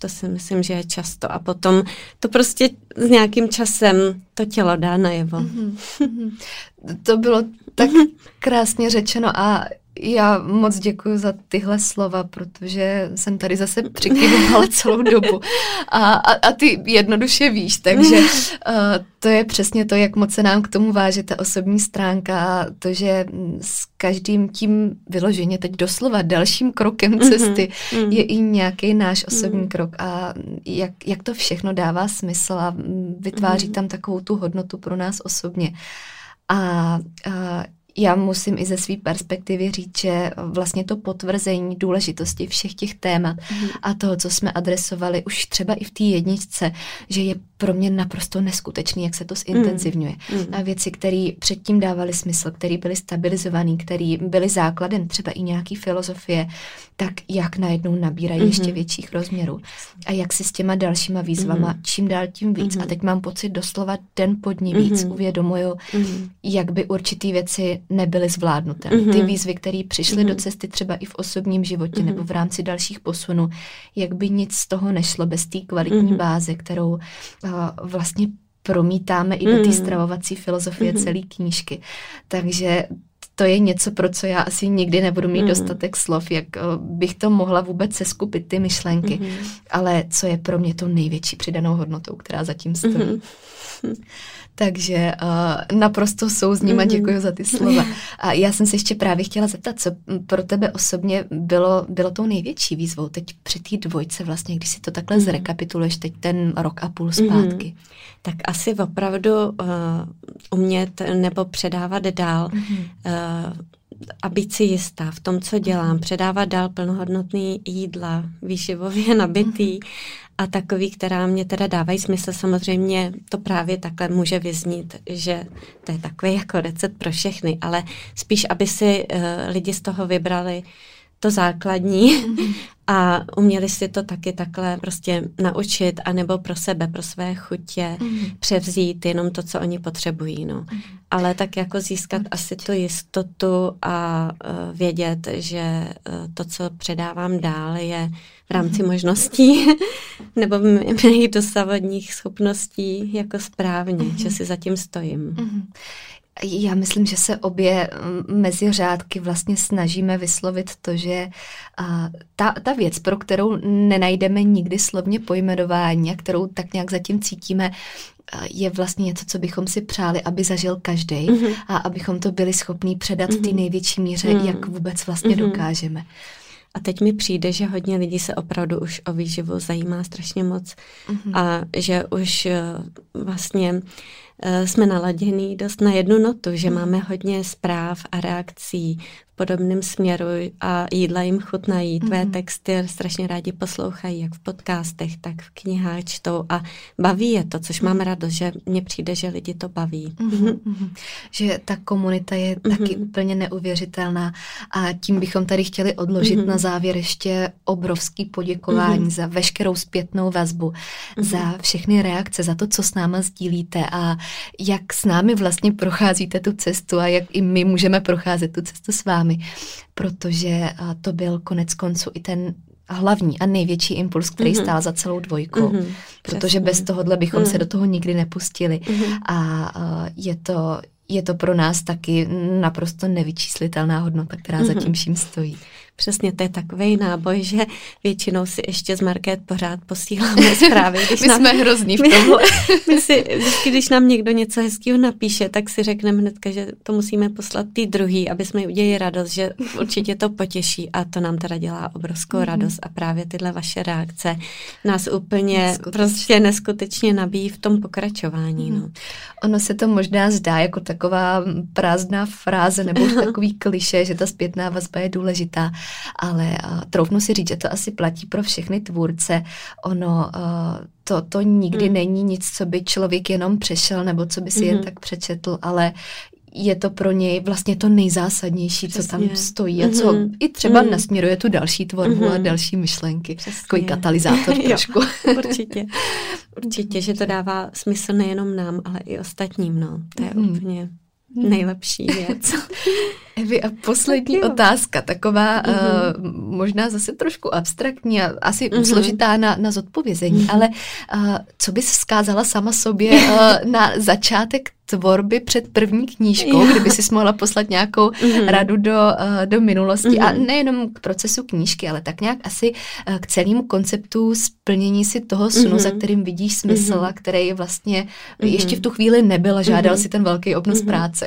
To si myslím, že je často a potom to prostě s nějakým časem to tělo dá najevo. To bylo tak krásně řečeno a já moc děkuji za tyhle slova, protože jsem tady zase přikyvovala celou dobu. A, a, a ty jednoduše víš, takže uh, to je přesně to, jak moc se nám k tomu váže ta osobní stránka a to, že s každým tím vyloženě teď doslova dalším krokem cesty mm-hmm. je i nějaký náš osobní mm-hmm. krok a jak, jak to všechno dává smysl a vytváří mm-hmm. tam takovou tu hodnotu pro nás osobně. A, a já musím i ze své perspektivy říct, že vlastně to potvrzení důležitosti všech těch témat mm. a toho, co jsme adresovali už třeba i v té jedničce, že je pro mě naprosto neskutečný, jak se to zintenzivňuje. Mm. A věci, které předtím dávaly smysl, které byly stabilizované, které byly základem třeba i nějaký filozofie, tak jak najednou nabírají mm. ještě větších rozměrů. A jak si s těma dalšíma výzvama mm. čím dál tím víc. Mm. A teď mám pocit doslova den pod ní víc. Mm. Uvědomuju, mm. jak by určitý věci nebyly zvládnuté. Mm-hmm. Ty výzvy, které přišly mm-hmm. do cesty třeba i v osobním životě mm-hmm. nebo v rámci dalších posunů, jak by nic z toho nešlo bez té kvalitní mm-hmm. báze, kterou uh, vlastně promítáme mm-hmm. i do té stravovací filozofie mm-hmm. celé knížky. Takže to je něco, pro co já asi nikdy nebudu mít mm. dostatek slov, jak bych to mohla vůbec seskupit, ty myšlenky, mm. ale co je pro mě tou největší přidanou hodnotou, která zatím stojí. Mm. Takže uh, naprosto souzním a děkuji za ty slova. A já jsem se ještě právě chtěla zeptat, co pro tebe osobně bylo, bylo tou největší výzvou teď při té dvojce vlastně, když si to takhle zrekapituluješ teď ten rok a půl zpátky. Mm. Tak asi opravdu uh, umět nebo předávat dál mm. uh, a být si jistá v tom, co dělám, předávat dál plnohodnotný jídla, výživově nabitý, mm. a takový, která mě teda dávají smysl. Samozřejmě to právě takhle může vyznít, že to je takový jako recept pro všechny, ale spíš, aby si uh, lidi z toho vybrali to základní a uměli si to taky takhle prostě naučit, anebo pro sebe, pro své chutě mm. převzít jenom to, co oni potřebují. No. Mm. Ale tak jako získat Určitě. asi tu jistotu a uh, vědět, že uh, to, co předávám dál, je v rámci mm. možností nebo mých dosavadních schopností jako správně, mm. že si za tím stojím. Mm. Já myslím, že se obě mezi řádky vlastně snažíme vyslovit to, že ta, ta věc, pro kterou nenajdeme nikdy slovně pojmenování a kterou tak nějak zatím cítíme, je vlastně něco, co bychom si přáli, aby zažil každej mm-hmm. a abychom to byli schopní předat mm-hmm. v té největší míře, mm-hmm. jak vůbec vlastně mm-hmm. dokážeme. A teď mi přijde, že hodně lidí se opravdu už o výživu zajímá strašně moc mm-hmm. a že už vlastně jsme naladění dost na jednu notu, že máme hodně zpráv a reakcí v podobném směru a jídla jim chutnají. Tvé mm-hmm. texty strašně rádi poslouchají, jak v podcastech, tak v knihách čtou a baví je to, což mám radost, že mně přijde, že lidi to baví. Mm-hmm. Mm-hmm. Že ta komunita je mm-hmm. taky úplně neuvěřitelná a tím bychom tady chtěli odložit mm-hmm. na závěr ještě obrovský poděkování mm-hmm. za veškerou zpětnou vazbu, mm-hmm. za všechny reakce, za to, co s náma sdílíte a jak s námi vlastně procházíte tu cestu a jak i my můžeme procházet tu cestu s vámi, protože to byl konec konců i ten hlavní a největší impuls, který mm-hmm. stál za celou dvojkou, mm-hmm, protože přesně. bez tohohle bychom mm-hmm. se do toho nikdy nepustili mm-hmm. a je to, je to pro nás taky naprosto nevyčíslitelná hodnota, která mm-hmm. za tím vším stojí. Přesně, to je takovej náboj, že většinou si ještě z Markét pořád posíláme zprávy. My nám, jsme hrozní v tomhle. my si, vždycky, když nám někdo něco hezkýho napíše, tak si řekneme hnedka, že to musíme poslat tý druhý, aby jsme udělali radost, že určitě to potěší a to nám teda dělá obrovskou mm-hmm. radost a právě tyhle vaše reakce nás úplně neskutečně. prostě neskutečně nabíjí v tom pokračování. Mm-hmm. No. Ono se to možná zdá jako taková prázdná fráze nebo už takový klišé, že ta zpětná vazba je důležitá. Ale uh, troufnu si říct, že to asi platí pro všechny tvůrce. Ono uh, to, to nikdy hmm. není nic, co by člověk jenom přešel nebo co by si hmm. jen tak přečetl, ale je to pro něj vlastně to nejzásadnější, Přesně. co tam stojí a co mm-hmm. i třeba mm-hmm. nasměruje tu další tvorbu mm-hmm. a další myšlenky. Takový katalyzátor trošku. Jo, určitě. Určitě, že to dává smysl nejenom nám, ale i ostatním. No. To je mm-hmm. úplně... nejlepší věc. Evi, a poslední otázka, taková mm-hmm. uh, možná zase trošku abstraktní a asi mm-hmm. složitá na, na zodpovězení, mm-hmm. ale uh, co bys vzkázala sama sobě uh, na začátek tvorby před první knížkou, kdyby si mohla poslat nějakou mm-hmm. radu do, uh, do minulosti mm-hmm. a nejenom k procesu knížky, ale tak nějak asi uh, k celému konceptu splnění si toho snu, mm-hmm. za kterým vidíš smysl mm-hmm. a který vlastně mm-hmm. ještě v tu chvíli nebyl a žádal mm-hmm. si ten velký obnos mm-hmm. práce.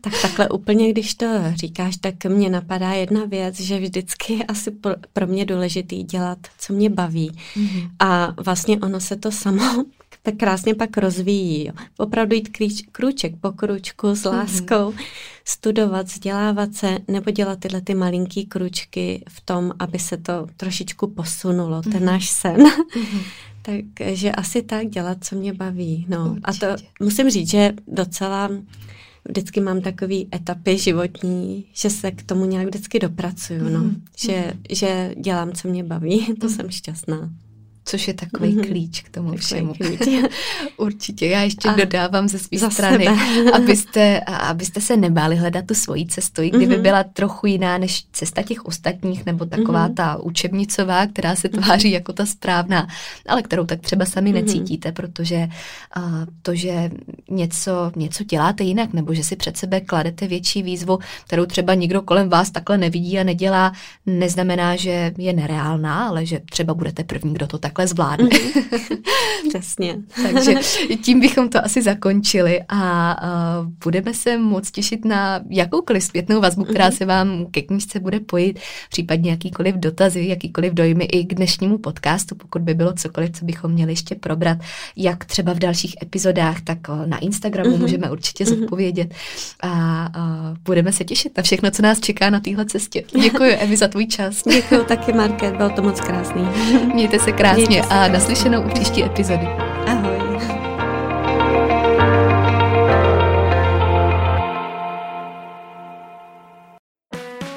Tak takhle úplně, když to říkáš, tak mě napadá jedna věc, že vždycky je asi pro, pro mě důležitý dělat, co mě baví mm-hmm. a vlastně ono se to samo tak krásně pak rozvíjí. Jo. Opravdu jít kríč, krůček po krůčku s láskou, mm-hmm. studovat, vzdělávat se, nebo dělat tyhle ty malinký krůčky v tom, aby se to trošičku posunulo, ten mm-hmm. náš sen. Mm-hmm. Takže asi tak dělat, co mě baví. No. A to musím říct, že docela vždycky mám takový etapy životní, že se k tomu nějak vždycky dopracuju. No. Mm-hmm. Že, že dělám, co mě baví, to mm-hmm. jsem šťastná. což je takový mm-hmm. klíč k tomu takový všemu. Určitě, já ještě a dodávám ze své strany, abyste, abyste se nebáli hledat tu svoji cestu, i kdyby mm-hmm. byla trochu jiná než cesta těch ostatních, nebo taková mm-hmm. ta učebnicová, která se tváří jako ta správná, ale kterou tak třeba sami mm-hmm. necítíte, protože uh, to, že něco, něco děláte jinak, nebo že si před sebe kladete větší výzvu, kterou třeba nikdo kolem vás takhle nevidí a nedělá, neznamená, že je nereálná, ale že třeba budete první, kdo to takhle zvládne. Mm-hmm. Přesně. Takže tím bychom to asi zakončili a uh, budeme se moc těšit na jakoukoliv zpětnou vazbu, která mm-hmm. se vám ke knížce bude pojit, případně jakýkoliv dotazy, jakýkoliv dojmy i k dnešnímu podcastu, pokud by bylo cokoliv, co bychom měli ještě probrat, jak třeba v dalších epizodách, tak uh, na Instagramu mm-hmm. můžeme určitě mm-hmm. zodpovědět a uh, budeme se těšit na všechno, co nás čeká na téhle cestě. Děkuji, Evi, za tvůj čas. Děkuji taky, Markéto, bylo to moc krásný. Mějte se krásně. Mějte se. A naslyšenou u příští epizody. Ahoj.